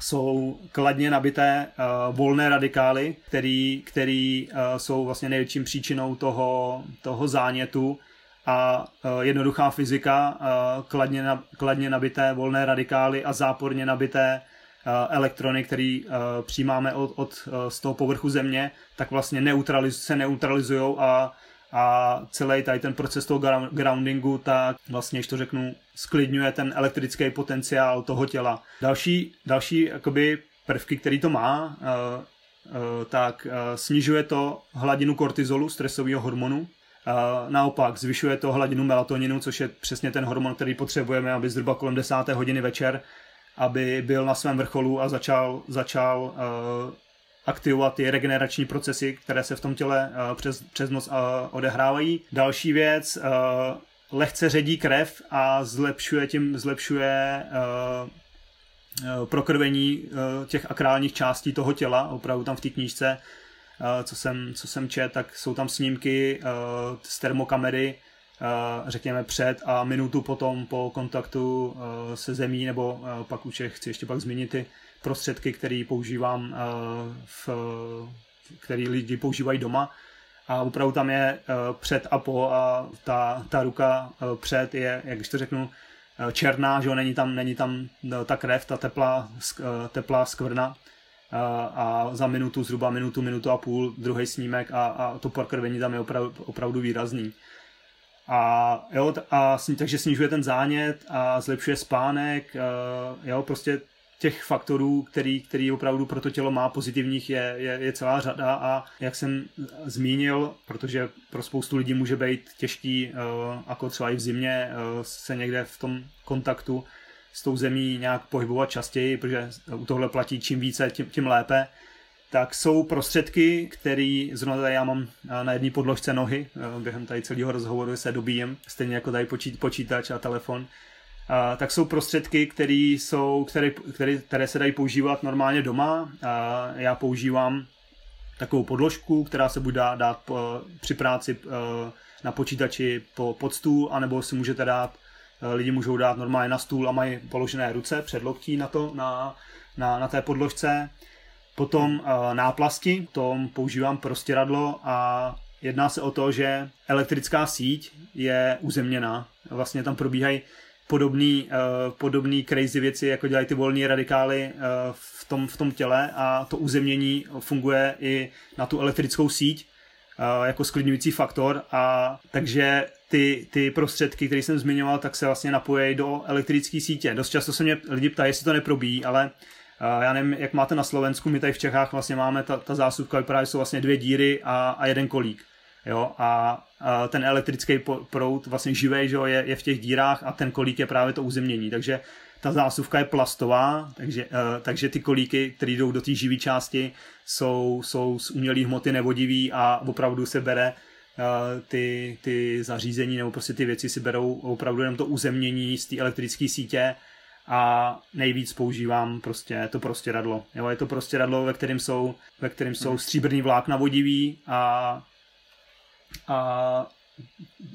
jsou kladně nabité uh, volné radikály, který, který uh, jsou vlastně největším příčinou toho, toho zánětu a uh, jednoduchá fyzika, uh, kladně, na, kladně nabité volné radikály a záporně nabité uh, elektrony, které uh, přijímáme od, od, z toho povrchu země, tak vlastně neutraliz, se neutralizují a, a celý tady ten proces toho groundingu tak vlastně, když to řeknu, sklidňuje ten elektrický potenciál toho těla. Další, další jakoby prvky, který to má, tak snižuje to hladinu kortizolu, stresového hormonu. Naopak zvyšuje to hladinu melatoninu, což je přesně ten hormon, který potřebujeme, aby zhruba kolem desáté hodiny večer, aby byl na svém vrcholu a začal, začal aktivovat ty regenerační procesy, které se v tom těle přes, přes noc odehrávají. Další věc, lehce ředí krev a zlepšuje tím zlepšuje prokrvení těch akrálních částí toho těla, opravdu tam v té knížce, co jsem, co jsem čet, tak jsou tam snímky z termokamery, řekněme před a minutu potom po kontaktu se zemí, nebo pak u Čech chci ještě pak zmínit ty prostředky, které používám, v, které lidi používají doma. A opravdu tam je před a po a ta, ta ruka před je, jak když to řeknu, černá, že jo, není tam, není tam ta krev, ta teplá, teplá skvrna. A za minutu, zhruba minutu, minutu a půl, druhý snímek a, a to prokrvení tam je opravdu, opravdu výrazný. A, jo, a takže snižuje ten zánět a zlepšuje spánek, jo, prostě těch faktorů, který, který opravdu pro to tělo má pozitivních, je, je, je celá řada a jak jsem zmínil, protože pro spoustu lidí může být těžký, jako třeba i v zimě, se někde v tom kontaktu s tou zemí nějak pohybovat častěji, protože u tohle platí čím více, tím, tím lépe, tak jsou prostředky, které zrovna tady já mám na jedné podložce nohy, během tady celého rozhovoru se dobíjem, stejně jako tady počítač a telefon, a, tak jsou prostředky, které jsou, které, které, které se dají používat normálně doma. A já používám takovou podložku, která se bude dát, dát po, při práci na počítači po, pod stůl, anebo si můžete dát lidi můžou dát normálně na stůl a mají položené ruce před loktí na, to, na, na, na té podložce. Potom e, náplasti, tom používám prostěradlo a jedná se o to, že elektrická síť je uzemněná. Vlastně tam probíhají podobný, e, podobný crazy věci, jako dělají ty volní radikály e, v, tom, v tom těle a to uzemnění funguje i na tu elektrickou síť e, jako sklidňující faktor a takže Ty, ty prostředky, které jsem zmiňoval, tak se vlastně napojí do elektrické sítě. Dost často se mě lidi ptají, jestli to neprobíjí, ale uh, já nevím, jak máte na Slovensku, my tady v Čechách vlastně máme, ta, ta zásuvka vypadá, že jsou vlastně dvě díry a, a jeden kolík. Jo? A, a ten elektrický proud vlastně živej, že jo, je, je v těch dírách a ten kolík je právě to uzemnění. Takže ta zásuvka je plastová, takže, uh, takže ty kolíky, které jdou do té živé části, jsou, jsou z umělé hmoty nevodivý a opravdu se bere Ty, ty zařízení nebo prostě ty věci si berou opravdu jenom to uzemnění z té elektrické sítě a nejvíc používám prostě to prostěradlo. Jo, je to prostěradlo, ve kterém jsou, ve kterém jsou stříbrný vlákna vodivý a, a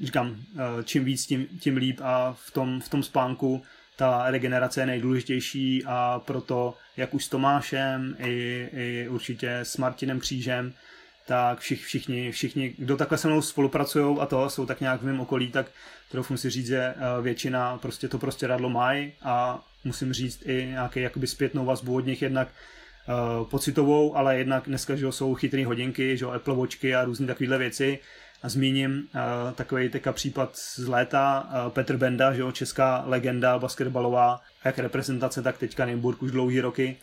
říkám, čím víc, tím, tím líp a v tom, v tom spánku ta regenerace je nejdůležitější a proto, jak už s Tomášem i, i určitě s Martinem Křížem, tak všich, všichni, všichni, kdo takhle se mnou spolupracují a to jsou tak nějak v mém okolí, tak troufnu si říct, že většina prostě to prostě radlo mají a musím říct i nějaký jakoby zpětnou vazbu od nich jednak uh, pocitovou, ale jednak dneska že jsou chytrý hodinky, že Apple Watchky a různé takovéhle věci. A zmíním uh, takový teďka případ z léta, uh, Petr Benda, že česká legenda basketbalová, jak reprezentace, tak teďka Ginzburg už dlouhý roky,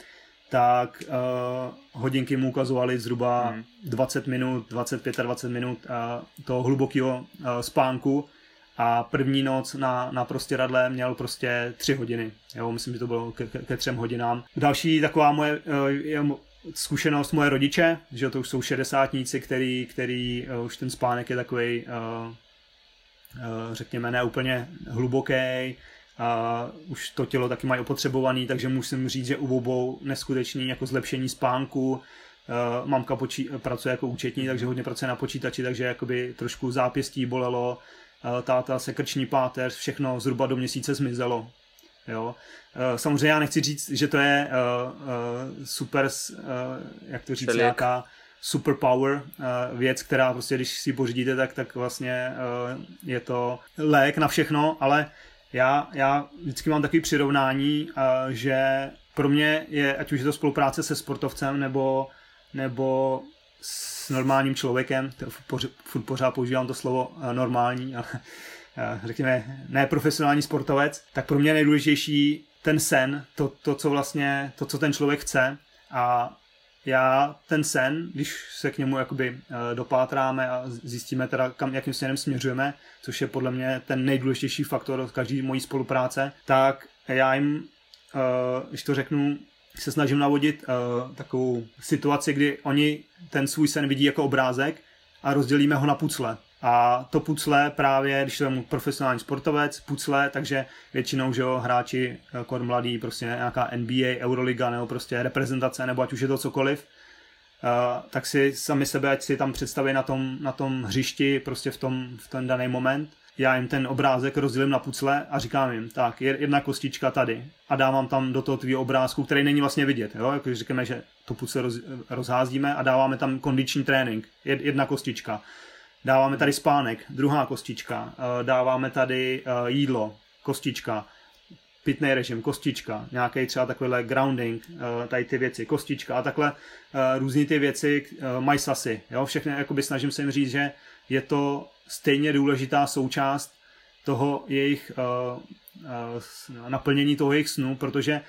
tak uh, hodinky mu ukazovaly zhruba hmm. dvacet minut, dvacet pět, dvacet minut uh, toho hlubokého uh, spánku a první noc na, na prostě radle měl prostě tři hodiny. Jo, myslím, že to bylo ke, ke třem hodinám. Další taková moje uh, je zkušenost moje rodiče, že to už jsou šedesátníci, který, který uh, už ten spánek je takovej, uh, uh, řekněme, ne úplně hluboký, a už to tělo taky mají opotřebovaný, takže musím říct, že u obou neskutečný jako zlepšení spánku. Mamka počí, pracuje jako účetní, takže hodně pracuje na počítači, takže jakoby trošku zápěstí bolelo, táta se krční páteř, všechno zhruba do měsíce zmizelo. Jo. Samozřejmě já nechci říct, že to je super, jak to říct, nějaká superpower věc, která prostě, když si ji pořídíte, tak, tak vlastně je to lék na všechno, ale Já, já vždycky mám takové přirovnání, že pro mě je, ať už je to spolupráce se sportovcem nebo, nebo s normálním člověkem, furt pořád používám to slovo normální, ale řekněme neprofesionální sportovec, tak pro mě je nejdůležitější ten sen, to, to, co vlastně, to, co ten člověk chce a já ten sen, když se k němu jakoby dopátráme a zjistíme teda, kam, jakým směrem směřujeme, což je podle mě ten nejdůležitější faktor v každé mojí spolupráce, tak já jim, když to řeknu, se snažím navodit takovou situaci, kdy oni ten svůj sen vidí jako obrázek a rozdělíme ho na pucle. A to pucle právě, když to je profesionální sportovec, pucle, takže většinou, že jo, hráči jako mladí, prostě nějaká N B A, Euroliga nebo prostě reprezentace, nebo ať už je to cokoliv, uh, tak si sami sebe, ať si tam představí na tom, na tom hřišti, prostě v tom, v ten daný moment. Já jim ten obrázek rozdělím na pucle a říkám jim, tak jedna kostička tady a dávám tam do toho tvýho obrázku, který není vlastně vidět, jo, jakože říkáme, že to pucle roz, rozházíme a dáváme tam kondiční trénink, jedna kostička. Dáváme tady spánek, druhá kostička, dáváme tady jídlo, kostička, pitný režim, kostička, nějaký třeba takovýhle grounding, tady ty věci, kostička a takhle různý ty věci, Myasasi, jo, všechny, jakoby snažím se jim říct, že je to stejně důležitá součást toho jejich naplnění toho jejich snu, protože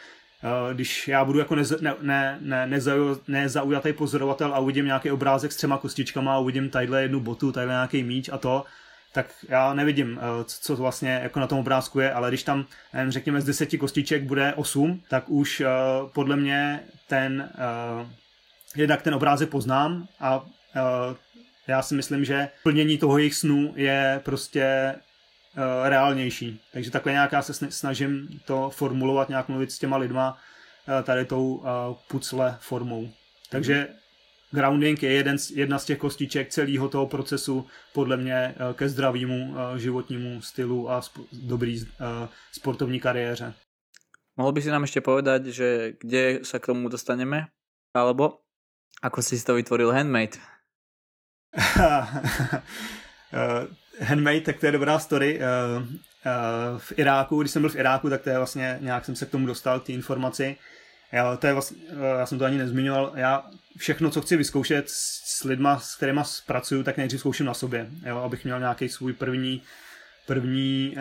když já budu jako neza, ne, ne, ne, nezauj, nezaujatý pozorovatel a uvidím nějaký obrázek s třema kostičkama a uvidím tadyhle jednu botu, tadyhle nějaký míč a to, tak já nevidím, co vlastně jako na tom obrázku je, ale když tam, nevím, řekněme, z deseti kostiček bude osm, tak už podle mě ten, jednak ten obrázek poznám a já si myslím, že plnění toho jejich snu je prostě reálnější. Takže takhle nějak já se snažím to formulovat, nějak mluvit s těma lidma tady tou pucle formou. Takže grounding je jeden, jedna z těch kostiček celého toho procesu podle mě ke zdravému životnímu stylu a sp- dobrý sportovní kariéře. Mohl by si nám ještě povedať, že kde se k tomu dostaneme? Alebo ako si to vytvoril handmade? Handmade, tak to je dobrá story. V Iráku, když jsem byl v Iráku, tak to je vlastně, nějak jsem se k tomu dostal, k té informaci. Já, to je vlastně, já jsem to ani nezmiňoval. Já všechno, co chci vyzkoušet s lidma, s kterýma pracuju, tak nejdřív zkouším na sobě, jo, abych měl nějaký svůj první, první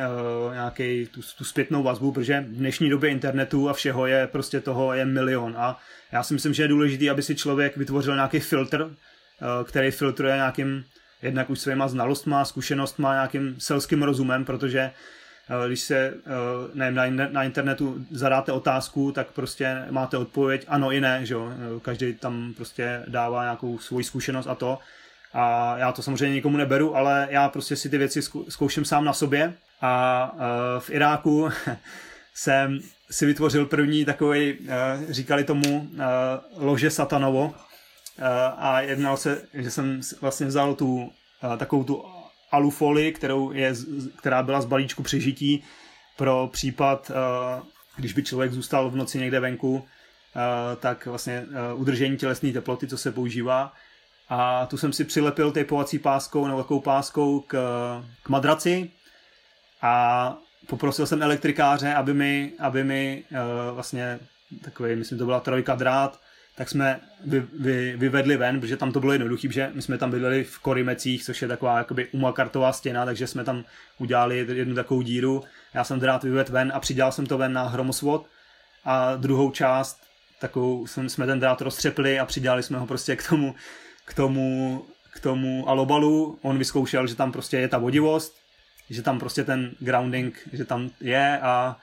nějaký tu, tu zpětnou vazbu, protože v dnešní době internetu a všeho je prostě toho je milion. A já si myslím, že je důležité, aby si člověk vytvořil nějaký filtr, který filtruje nějakým jednak už svýma znalostma, zkušenostma, nějakým selským rozumem, protože když se nevím, na internetu zadáte otázku, tak prostě máte odpověď ano i ne, že jo? Každý tam prostě dává nějakou svoji zkušenost a to. A já to samozřejmě nikomu neberu, ale já prostě si ty věci zkouším sám na sobě. A v Iráku jsem si vytvořil první takový, říkali tomu, lože satanovo. A jednalo se, že jsem vlastně vzal tu, takovou tu alufolii, kterou je, která byla z balíčku přežití pro případ, když by člověk zůstal v noci někde venku, tak vlastně udržení tělesné teploty, co se používá. A tu jsem si přilepil tejpovací páskou nebo takovou páskou k, k madraci a poprosil jsem elektrikáře, aby mi, aby mi vlastně takový, myslím, to byla trojka drát, tak jsme vy, vy, vyvedli ven, protože tam to bylo jednoduché, protože my jsme tam bydleli v Korymecích, což je taková jakoby umakartová stěna, takže jsme tam udělali jednu takovou díru. Já jsem drát vyvedl ven a přidělal jsem to ven na hromosvod a druhou část takovou jsme ten drát rozstřepli a přidělali jsme ho prostě k tomu, k tomu, k tomu alobalu. On vyzkoušel, že tam prostě je ta vodivost, že tam prostě ten grounding, že tam je a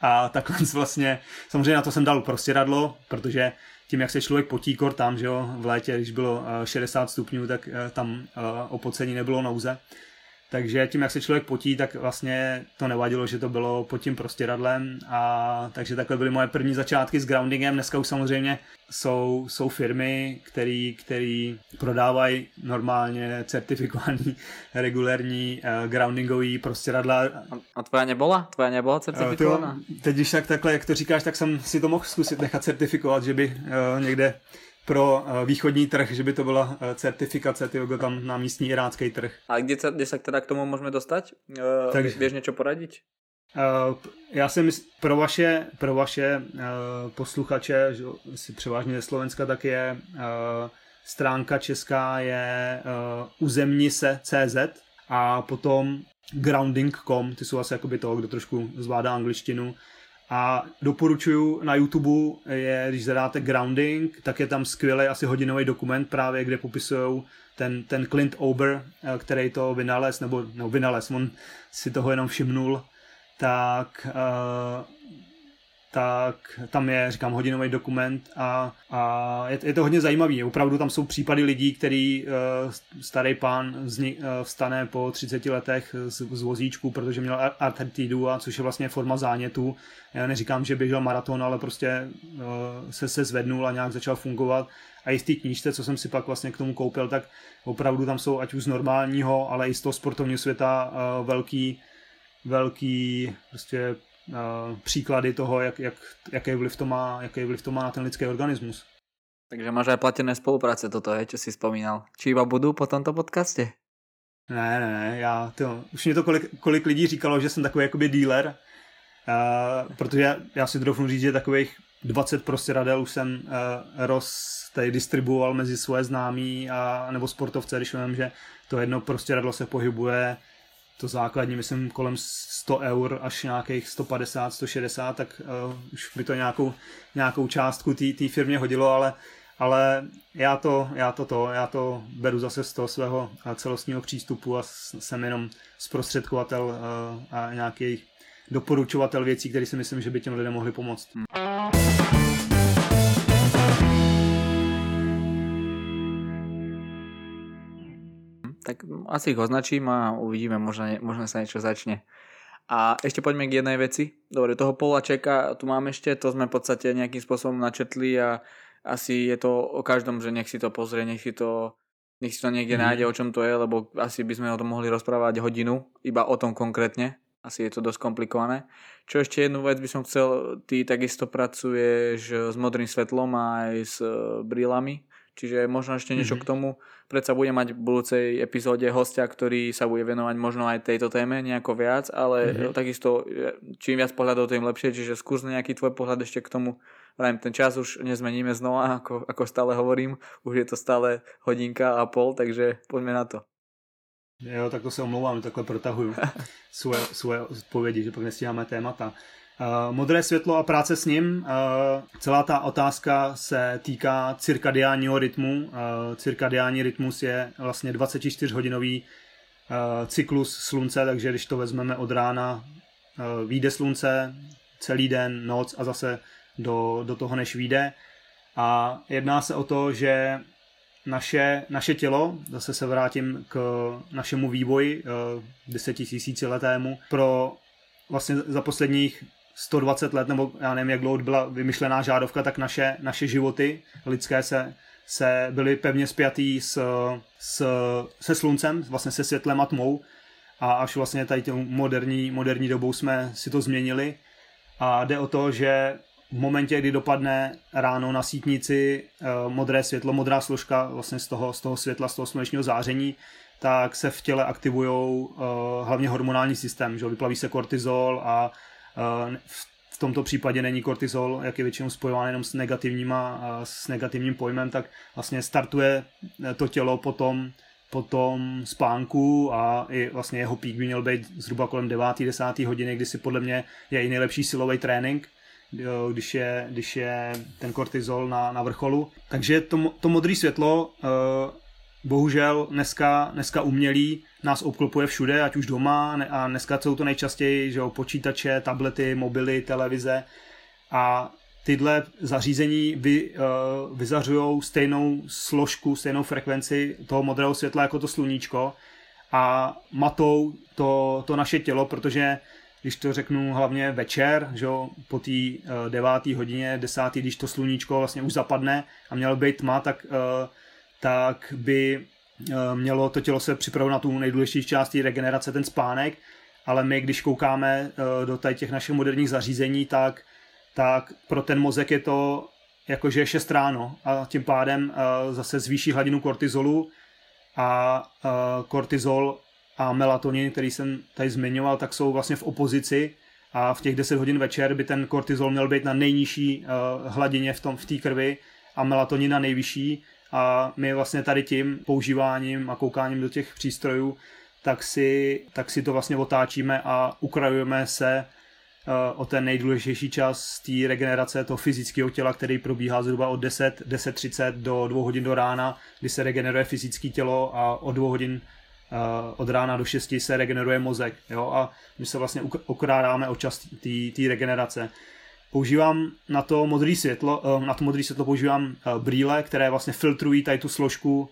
a takhle vlastně, samozřejmě na to jsem dal prostěradlo, protože tím, jak se člověk potí, kor tam, že jo, v létě, když bylo šedesát stupňů, tak tam opocení nebylo nouze. Takže tím, jak se člověk potí, tak vlastně to nevadilo, že to bylo pod tím prostěradlem. A takže takhle byly moje první začátky s groundingem. Dneska už samozřejmě jsou, jsou firmy, které prodávají normálně certifikovaný regulérní uh, groundingový prostěradla. A tvoja nebyla? Tvoja nebyla certifikovaná? Uh, teď už tak, takhle, jak to říkáš, tak jsem si to mohl zkusit nechat certifikovat, že by uh, někde pro východní trh, že by to byla certifikace, tyho tam na místní irácký trh. A kde se, kde se teda k tomu můžeme dostat? E, Běž něco poradit? E, já si myslím, pro vaše, pro vaše e, posluchače, že si převážně ze Slovenska, tak je e, stránka česká je e, uzemni se tečka cé zet a potom grounding tečka com, ty jsou asi jakoby toho, kdo trošku zvládá angličtinu. A doporučuju, na YouTube je, když zadáte grounding, tak je tam skvělý asi hodinový dokument právě, kde popisují ten, ten Clint Ober, který to vynalez, nebo no, vynalez, on si toho jenom všimnul, tak, tak tam je, říkám, hodinový dokument a, a je, je to hodně zajímavý. Opravdu tam jsou případy lidí, který starý pán vzni, vstane po třiceti letech z, z vozíčku, protože měl artritidu, a což je vlastně forma zánětu. Já neříkám, že běžel maraton, ale prostě se, se zvednul a nějak začal fungovat. A i z té knížce, co jsem si pak vlastně k tomu koupil, tak opravdu tam jsou, ať už z normálního, ale i z toho sportovního světa velký velký prostě, uh, příklady toho, jak, jak, jaký vliv to má, jaký vliv to má na ten lidský organismus. Takže máš aj platené spolupráce toto, je, čo si spomínal. Či iba budú po tomto podcaste? Ne, ne, ne, já, to, už mě to kolik, kolik lidí říkalo, že jsem takový jakoby dealer, uh, protože já, já si doufnu říct, že takových dvacet prostě radel už jsem uh, roz, tady distribuoval mezi svoje známí a nebo sportovce, když vím, že to jedno prostě radlo se pohybuje to základní, myslím, kolem sto eur až nějakých sto padesát, sto šedesát, tak uh, už by to nějakou, nějakou částku té firmě hodilo, ale, ale já, to, já, to, to, já to beru zase z toho svého celostního přístupu a jsem jenom zprostředkovatel uh, a nějaký doporučovatel věcí, které si myslím, že by těm lidem mohli pomoct. Tak asi ich označím a uvidíme, možno, možno sa niečo začne. A ešte poďme k jednej veci. Dobre, toho Paula Cheka tu mám ešte, to sme v podstate nejakým spôsobom načetli a asi je to o každom, že nech si to pozrie, nech si to, nech si to niekde mm. nájde, o čom to je, lebo asi by sme o tom mohli rozprávať hodinu, iba o tom konkrétne. Asi je to dosť komplikované. Čo ešte jednu vec by som chcel, ty takisto pracuješ s modrým svetlom a aj s brilami. Čiže možno ešte niečo mm-hmm. k tomu. Predsa budem mať v budúcej epizóde hostia, ktorý sa bude venovať možno aj tejto téme nejako viac, ale mm-hmm. takisto čím viac pohľadov, tým lepšie. Čiže skús nejaký tvoj pohľad ešte k tomu. Vrajím, ten čas už nezmeníme znova, ako, ako stále hovorím. Už je to stále hodinka a pol, takže poďme na to. Jo, tak to sa omlouvám, takhle protahuju svoje, svoje odpovedi, že pak nestíháme témata. Uh, modré světlo a práce s ním. Uh, celá ta otázka se týká cirkadiánního rytmu. Uh, cirkadiánní rytmus je vlastně dvacetičtyřhodinový uh, cyklus slunce, takže když to vezmeme od rána, uh, vyjde slunce, celý den, noc a zase do, do toho, než vyjde. A jedná se o to, že naše, naše tělo, zase se vrátím k našemu vývoji uh, deset tisíc letému, pro vlastně za posledních sto dvacet let, nebo já nevím, jak dlouho byla vymyšlená žádovka, tak naše, naše životy lidské se, se byly pevně spjatý s, s, se sluncem, vlastně se světlem a tmou, a až vlastně tady tou moderní, moderní dobou jsme si to změnili. A jde o to, že v momentě, kdy dopadne ráno na sítnici modré světlo, modrá složka vlastně z toho, z toho světla, z toho slunečního záření, tak se v těle aktivují hlavně hormonální systém, že vyplaví se kortizol a v tomto případě není kortizol, jak je většinou spojován jenom s negativníma, s negativním pojmem, tak vlastně startuje to tělo potom, potom spánku a i vlastně jeho pík by měl být zhruba kolem deváté desáté hodiny, kdy si podle mě je i nejlepší silový trénink, když je, když je ten kortizol na, na vrcholu. Takže to, to modré světlo bohužel dneska, dneska umělí nás obklopuje všude, ať už doma, a dneska jsou to nejčastěji, že jo, počítače, tablety, mobily, televize, a tyhle zařízení vy, uh, vyzařujou stejnou složku, stejnou frekvenci toho modrého světla jako to sluníčko a matou to, to naše tělo, protože když to řeknu hlavně večer, že jo, po té uh, deváté hodině, desáté, když to sluníčko vlastně už zapadne a mělo být tma, tak uh, tak by mělo to tělo se připravit na tu nejdůležitější část regenerace, ten spánek, ale my, když koukáme do těch našich moderních zařízení, tak, tak pro ten mozek je to jakože šest ráno a tím pádem zase zvýší hladinu kortizolu a kortizol a melatonin, který jsem tady zmiňoval, tak jsou vlastně v opozici a v těch deset hodin večer by ten kortizol měl být na nejnižší hladině v tom, v té krvi a melatonin na nejvyšší. A my vlastně tady tím používáním a koukáním do těch přístrojů, tak si, tak si to vlastně otáčíme a ukrajujeme se o ten nejdůležitější čas té regenerace toho fyzického těla, který probíhá zhruba od deset, deset třicet do dvou hodin do rána, kdy se regeneruje fyzické tělo, a od dvou hodin od rána do šesti se regeneruje mozek. Jo? A my se vlastně okrádáme o čas té regenerace. Používám na to modré světlo, na to modré světlo používám brýle, které vlastně filtrují tady tu složku,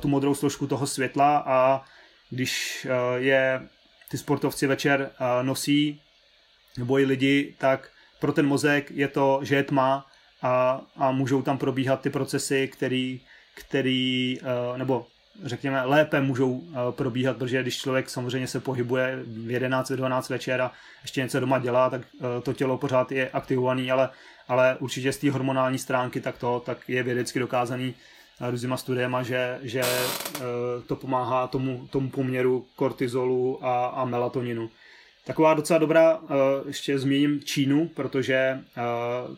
tu modrou složku toho světla, a když je ty sportovci večer nosí nebo i lidi, tak pro ten mozek je to, že je tma, a, a můžou tam probíhat ty procesy, který, který nebo řekněme, lépe můžou probíhat, protože když člověk samozřejmě se pohybuje v jedenáct dvanáct večer a ještě něco doma dělá, tak to tělo pořád je aktivovaný, ale, ale určitě z té hormonální stránky tak, to, tak je vědecky dokázaný různýma studiema, že, že to pomáhá tomu, tomu poměru kortizolu a, a melatoninu. Taková docela dobrá, ještě zmíním Čínu, protože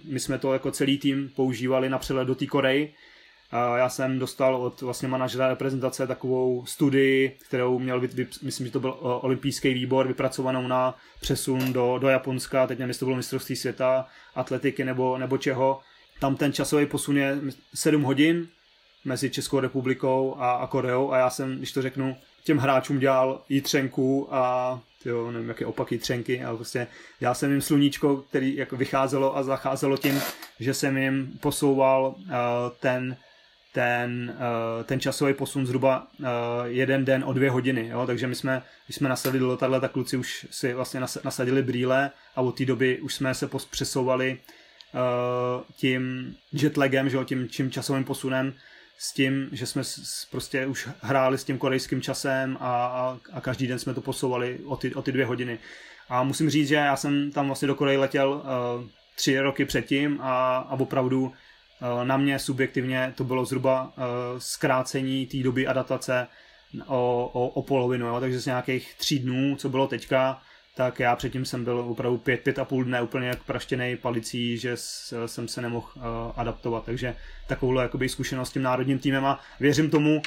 my jsme to jako celý tým používali na přelet do té Koreji. Já jsem dostal od vlastně manažera reprezentace takovou studii, kterou měl, myslím, že to byl olympijský výbor, vypracovanou na přesun do, do Japonska, teď nevím, jestli to bylo mistrovství světa, atletiky nebo, nebo čeho. Tam ten časový posun je sedm hodin mezi Českou republikou a, a Koreou, a já jsem, když to řeknu, těm hráčům dělal jitřenku a jo, nevím, jaké opaky třenky, ale prostě já jsem jim sluníčko, který jako vycházelo a zacházelo tím, že jsem jim posouval uh, ten, ten, uh, ten časový posun zhruba uh, jeden den o dvě hodiny, jo? Takže my jsme, když jsme nasadili do letadla, tak kluci už si vlastně nasadili brýle a od té doby už jsme se přesouvali uh, tím jetlagem, že jo? Tím, tím časovým posunem, s tím, že jsme prostě už hráli s tím korejským časem a, a, a každý den jsme to posouvali o ty, o ty dvě hodiny. A musím říct, že já jsem tam vlastně do Koreji letěl uh, tři roky předtím a, a opravdu uh, na mě subjektivně to bylo zhruba uh, zkrácení té doby adaptace o, o, o polovinu. Jo? Takže z nějakých tří dnů, co bylo teďka, tak já předtím jsem byl opravdu pět, pět a půl dne úplně jak praštěnej palicí, že jsem se nemohl uh, adaptovat. Takže takovouhle jakoby zkušenost s tím národním týmem, a věřím tomu,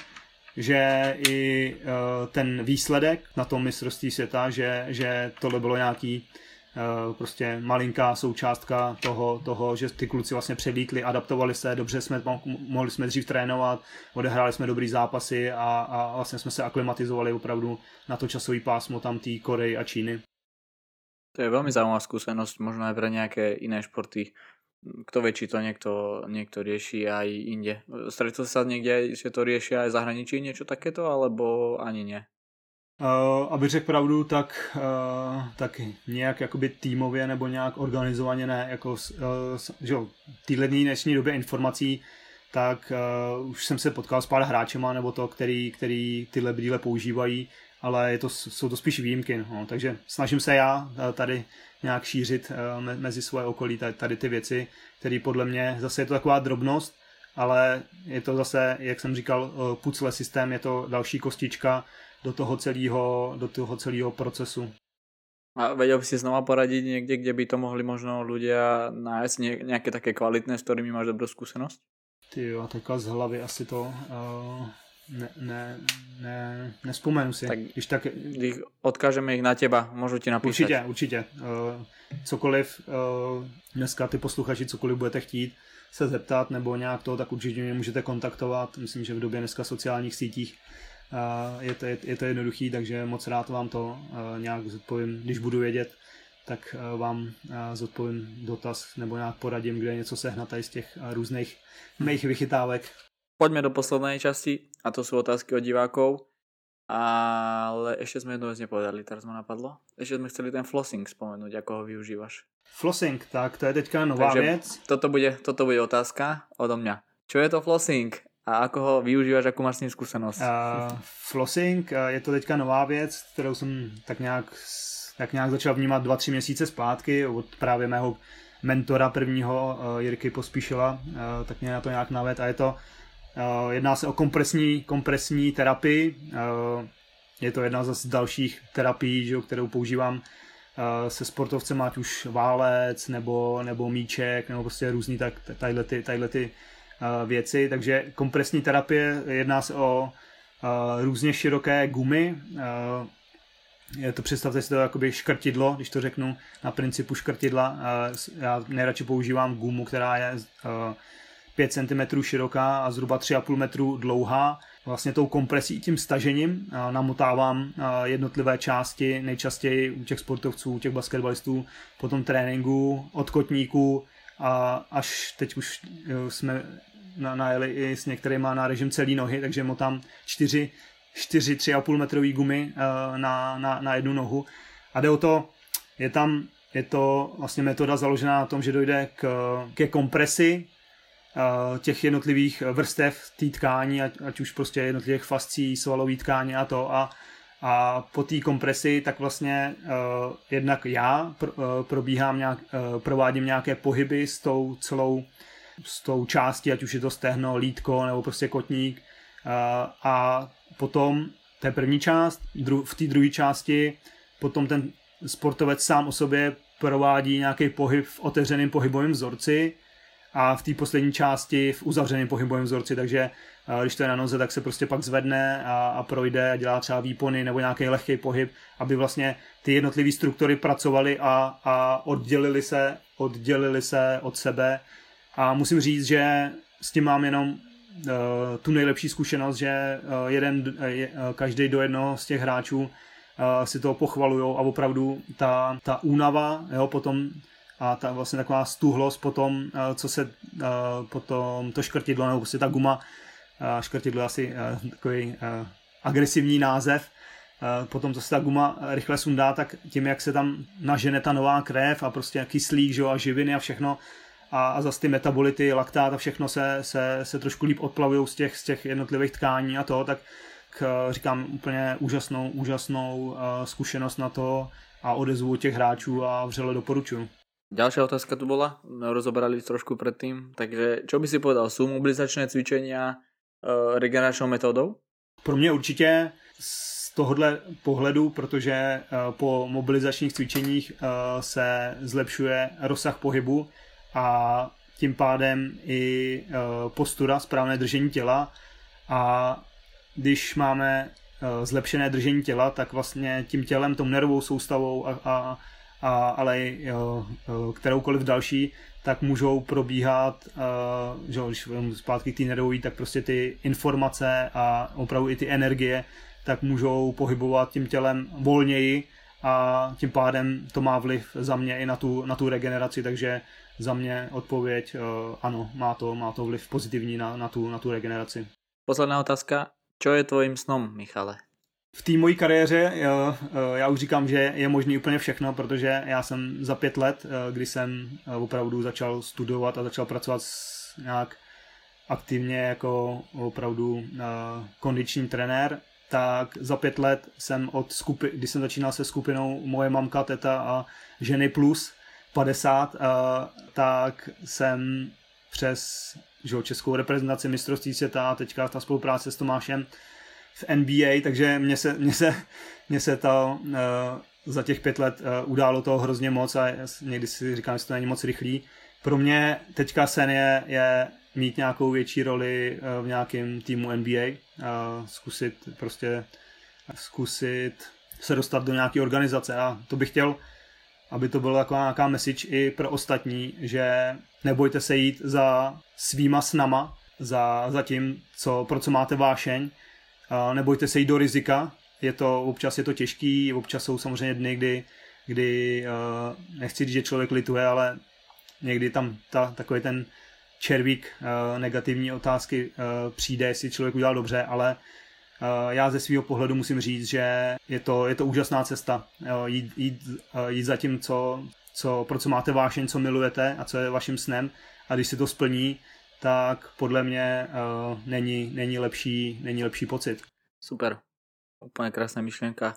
že i uh, ten výsledek na tom mistrovství světa, že, že tohle bylo nějaký uh, prostě malinká součástka toho, toho, že ty kluci vlastně předlítli, adaptovali se, dobře jsme, mohli jsme dřív trénovat, odehráli jsme dobrý zápasy a, a vlastně jsme se aklimatizovali opravdu na to časový pásmo tam té Koreji a Číny. To je veľmi zaujímavá skúsenosť, možno aj pre nejaké iné športy. Kto vie, či to niekto, niekto rieši aj inde. Stretol sa niekde, že to riešia aj zahraničí niečo takéto, alebo ani nie? Uh, aby řekl pravdu, tak, uh, tak nějak jakoby týmově nebo nějak organizovaně ne. Jako, uh, že jo, týhle dnešní době informací, tak uh, už jsem se potkal s pár hráčema nebo to, který, který tyhle brýle používají, ale je to, jsou to spíš výjimky. No. Takže snažím se já tady nějak šířit mezi svoje okolí tady ty věci, které podle mě, zase je to taková drobnost, ale je to zase, jak jsem říkal, pucle systém, je to další kostička do toho celého, do toho celého procesu. A vedel by si znova poradiť niekde, kde by to mohli možno ľudia nájsť nejaké také kvalitné, s ktorými máš dobrú skúsenosť? Ty jo, taká z hlavy asi to... Uh... Ne, ne, ne, nespomenu si. Tak, když tak odkážeme ich na teba, môžu ti napísať. Určite, určite. Uh, cokoliv, uh, dneska ty posluchači, cokoliv budete chtít se zeptat nebo nějak to, tak určitě mě můžete kontaktovat. Myslím, že v době dneska sociálních sítích uh, je to, je, je to jednoduchý, takže moc rád vám to uh, nějak zodpovím. Když budu vědět, tak uh, vám uh, zodpovím dotaz nebo nějak poradím, kde něco sehnat z těch uh, různých mých vychytávek. Poďme do poslednej časti, a to sú otázky od divákov, ale ešte sme jednu vec nepovedali, teraz ma napadlo. Ešte sme chceli ten flossing spomenúť, ako ho využívaš. Flossing, tak to je teďka nová Takže vec. Toto bude, toto bude otázka odo mňa. Čo je to flossing a ako ho využívaš, akú máš s ním skúsenosť? Uh, flossing je to teďka nová vec, ktorou som tak nejak, tak nejak začal vnímať dva až tri měsíce zpátky od právě mého mentora prvního, uh, Jirky Pospíšila, uh, tak mě na to nějak naved, a je to jedná se o kompresní, kompresní terapii, je to jedna z dalších terapií, že, kterou používám se sportovcem, ať už válec nebo, nebo míček nebo prostě různý tak, tadyhle, ty, tadyhle ty věci. Takže kompresní terapie, jedná se o různě široké gumy, je to, představte si to jakoby škrtidlo, když to řeknu, na principu škrtidla. Já nejradši používám gumu, která je pět centimetrů široká a zhruba tři a půl metru dlouhá. Vlastně tou kompresí, tím stažením namotávám jednotlivé části, nejčastěji u těch sportovců, u těch basketbalistů, po tom tréninku, od kotníků, a až teď už jsme najeli i s některýma na režim celý nohy, takže motám čtyři, čtyři tři a půl metrový gumy na, na, na jednu nohu. A jde o to, je tam, je to vlastně metoda založená na tom, že dojde k, ke kompresi těch jednotlivých vrstev té tkání, ať, ať už prostě jednotlivých fascí, svalový tkání a to. A, a po té kompresi tak vlastně uh, jednak já pr, uh, probíhám nějak, uh, provádím nějaké pohyby s tou celou s tou částí, ať už je to stehno, lítko nebo prostě kotník. Uh, a potom té první část, dru, v té druhé části potom ten sportovec sám o sobě provádí nějaký pohyb v otevřeném pohybovém vzorci a v té poslední části v uzavřeném pohybovém vzorci, takže když to je na noze, tak se prostě pak zvedne a, a projde a dělá třeba výpony nebo nějaký lehký pohyb, aby vlastně ty jednotlivé struktury pracovaly a, a oddělily se, oddělily se od sebe. A musím říct, že s tím mám jenom uh, tu nejlepší zkušenost, že uh, jeden, uh, každý do jednoho z těch hráčů uh, si to pochvalujou a opravdu ta, ta únava, jo, potom a ta vlastně taková stuhlost potom, co se potom to škrtidlo, nebo prostě ta guma, škrtidlo je asi takový agresivní název, potom co se ta guma rychle sundá, tak tím, jak se tam nažene ta nová krev a prostě kyslík, že jo, a živiny a všechno a, a zase ty metabolity, laktát a všechno se, se, se trošku líp odplavují z těch, z těch jednotlivých tkání a toho, tak k, říkám úplně úžasnou, úžasnou zkušenost na to a odezvu těch hráčů a vřele doporučuju. Ďalšia otázka tu bola, rozobrali trošku predtým, takže čo by si povedal, sú mobilizačné cvičenia e, regeneračnou metódou? Pro mě určitě z tohohle pohledu, protože e, po mobilizačních cvičeních e, se zlepšuje rozsah pohybu a tím pádem i e, postura, správné držení těla, a když máme e, zlepšené držení těla, tak vlastně tím tělem, tou nervovou soustavou a, a A, ale jo, kteroukoliv další, tak můžou probíhat, uh, že když zpátky k té nervové, tak prostě ty informace a opravdu i ty energie, tak můžou pohybovat tím tělem volněji a tím pádem to má vliv za mě i na tu, na tu regeneraci, takže za mě odpověď uh, ano, má to, má to vliv pozitivní na, na, tu, na tu regeneraci. Posledná otázka, čo je tvojím snom, Michale? V té mojí kariéře já už říkám, že je možný úplně všechno, protože já jsem za pět let, kdy jsem opravdu začal studovat a začal pracovat nějak aktivně jako opravdu kondiční trenér, tak za pět let jsem od skupiny, když jsem začínal se skupinou Moje mamka, teta a ženy plus padesát, tak jsem přes českou reprezentaci, mistrovství světa a teďka ta spolupráce s Tomášem v N B A, takže mně se, mně se, mně se to uh, za těch pět let uh, událo toho hrozně moc a někdy si říkám, že to není moc rychlý. Pro mě teďka sen je, je mít nějakou větší roli uh, v nějakém týmu N B A, uh, zkusit prostě zkusit se dostat do nějaké organizace, a to bych chtěl, aby to byla taková nějaká message i pro ostatní, že nebojte se jít za svýma snama, za, za tím, co, pro co máte vášeň. Nebojte se jít do rizika, je to, občas je to těžký, občas jsou samozřejmě dny, kdy, kdy nechci říct, že člověk lituje, ale někdy tam ta, takový ten červík negativní otázky přijde, jestli člověk udělal dobře, ale já ze svého pohledu musím říct, že je to, je to úžasná cesta, jít, jít, jít za tím, co, co, pro co máte vášeň, co milujete a co je vaším snem, a když se to splní, tak podle mě uh, není, není, lepší, není lepší pocit. Super, úplne krásna myšlienka.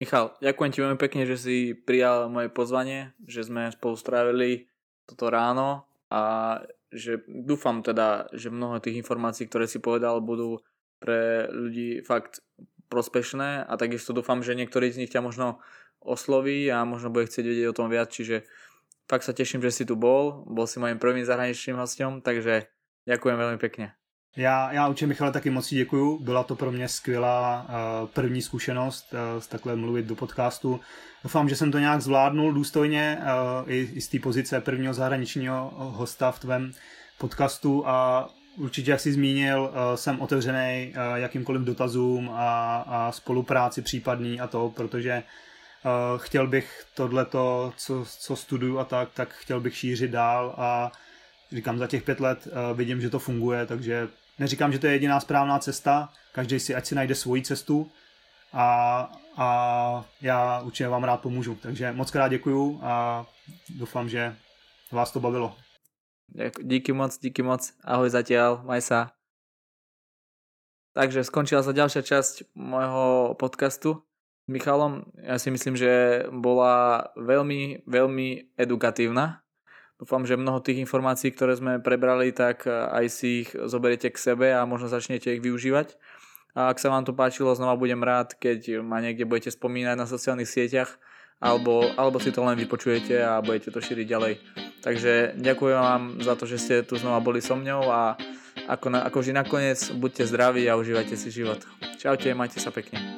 Michal, ďakujem ti veľmi pekne, že si prijal moje pozvanie, že sme spolu strávili toto ráno a že dúfam teda, že mnoho tých informácií, ktoré si povedal, budú pre ľudí fakt prospešné, a takisto dúfam, že niektorý z nich ťa možno osloví a možno bude chcieť vedieť o tom viac, čiže fakt sa teším, že si tu bol, bol si mojím prvým zahraničným hosťom, takže ďakujem veľmi pekne. Já, já určitě, Michale, taky moc děkuju. Byla to pro mě skvělá uh, první zkušenost uh, takhle mluvit do podcastu. Doufám, že jsem to nějak zvládnul důstojně uh, i, i z té pozice prvního zahraničního hosta v tvém podcastu a určitě, jak jsi zmínil, uh, jsem otevřený uh, jakýmkoliv dotazům a, a spolupráci případný a to, protože uh, chtěl bych tohleto, co, co studuju a tak, tak chtěl bych šířit dál a říkám, za těch pět let uh, vidím, že to funguje, takže neříkám, že to je jediná správná cesta, každý si ať si najde svoji cestu a, a já určitě vám rád pomůžu. Takže moc krát děkuju a doufám, že vás to bavilo. Díky moc, díky moc. Ahoj zatiaľ, maj sa. Takže skončila sa ďalšia časť môjho podcastu s Michalom. Ja si myslím, že bola veľmi, veľmi edukatívna. Dúfam, že mnoho tých informácií, ktoré sme prebrali, tak aj si ich zoberiete k sebe a možno začnete ich využívať. A ak sa vám to páčilo, znova budem rád, keď ma niekde budete spomínať na sociálnych sieťach alebo, alebo si to len vypočujete a budete to šíriť ďalej. Takže ďakujem vám za to, že ste tu znova boli so mňou a ako, na, ako vždy nakoniec, buďte zdraví a užívajte si život. Čaute, majte sa pekne.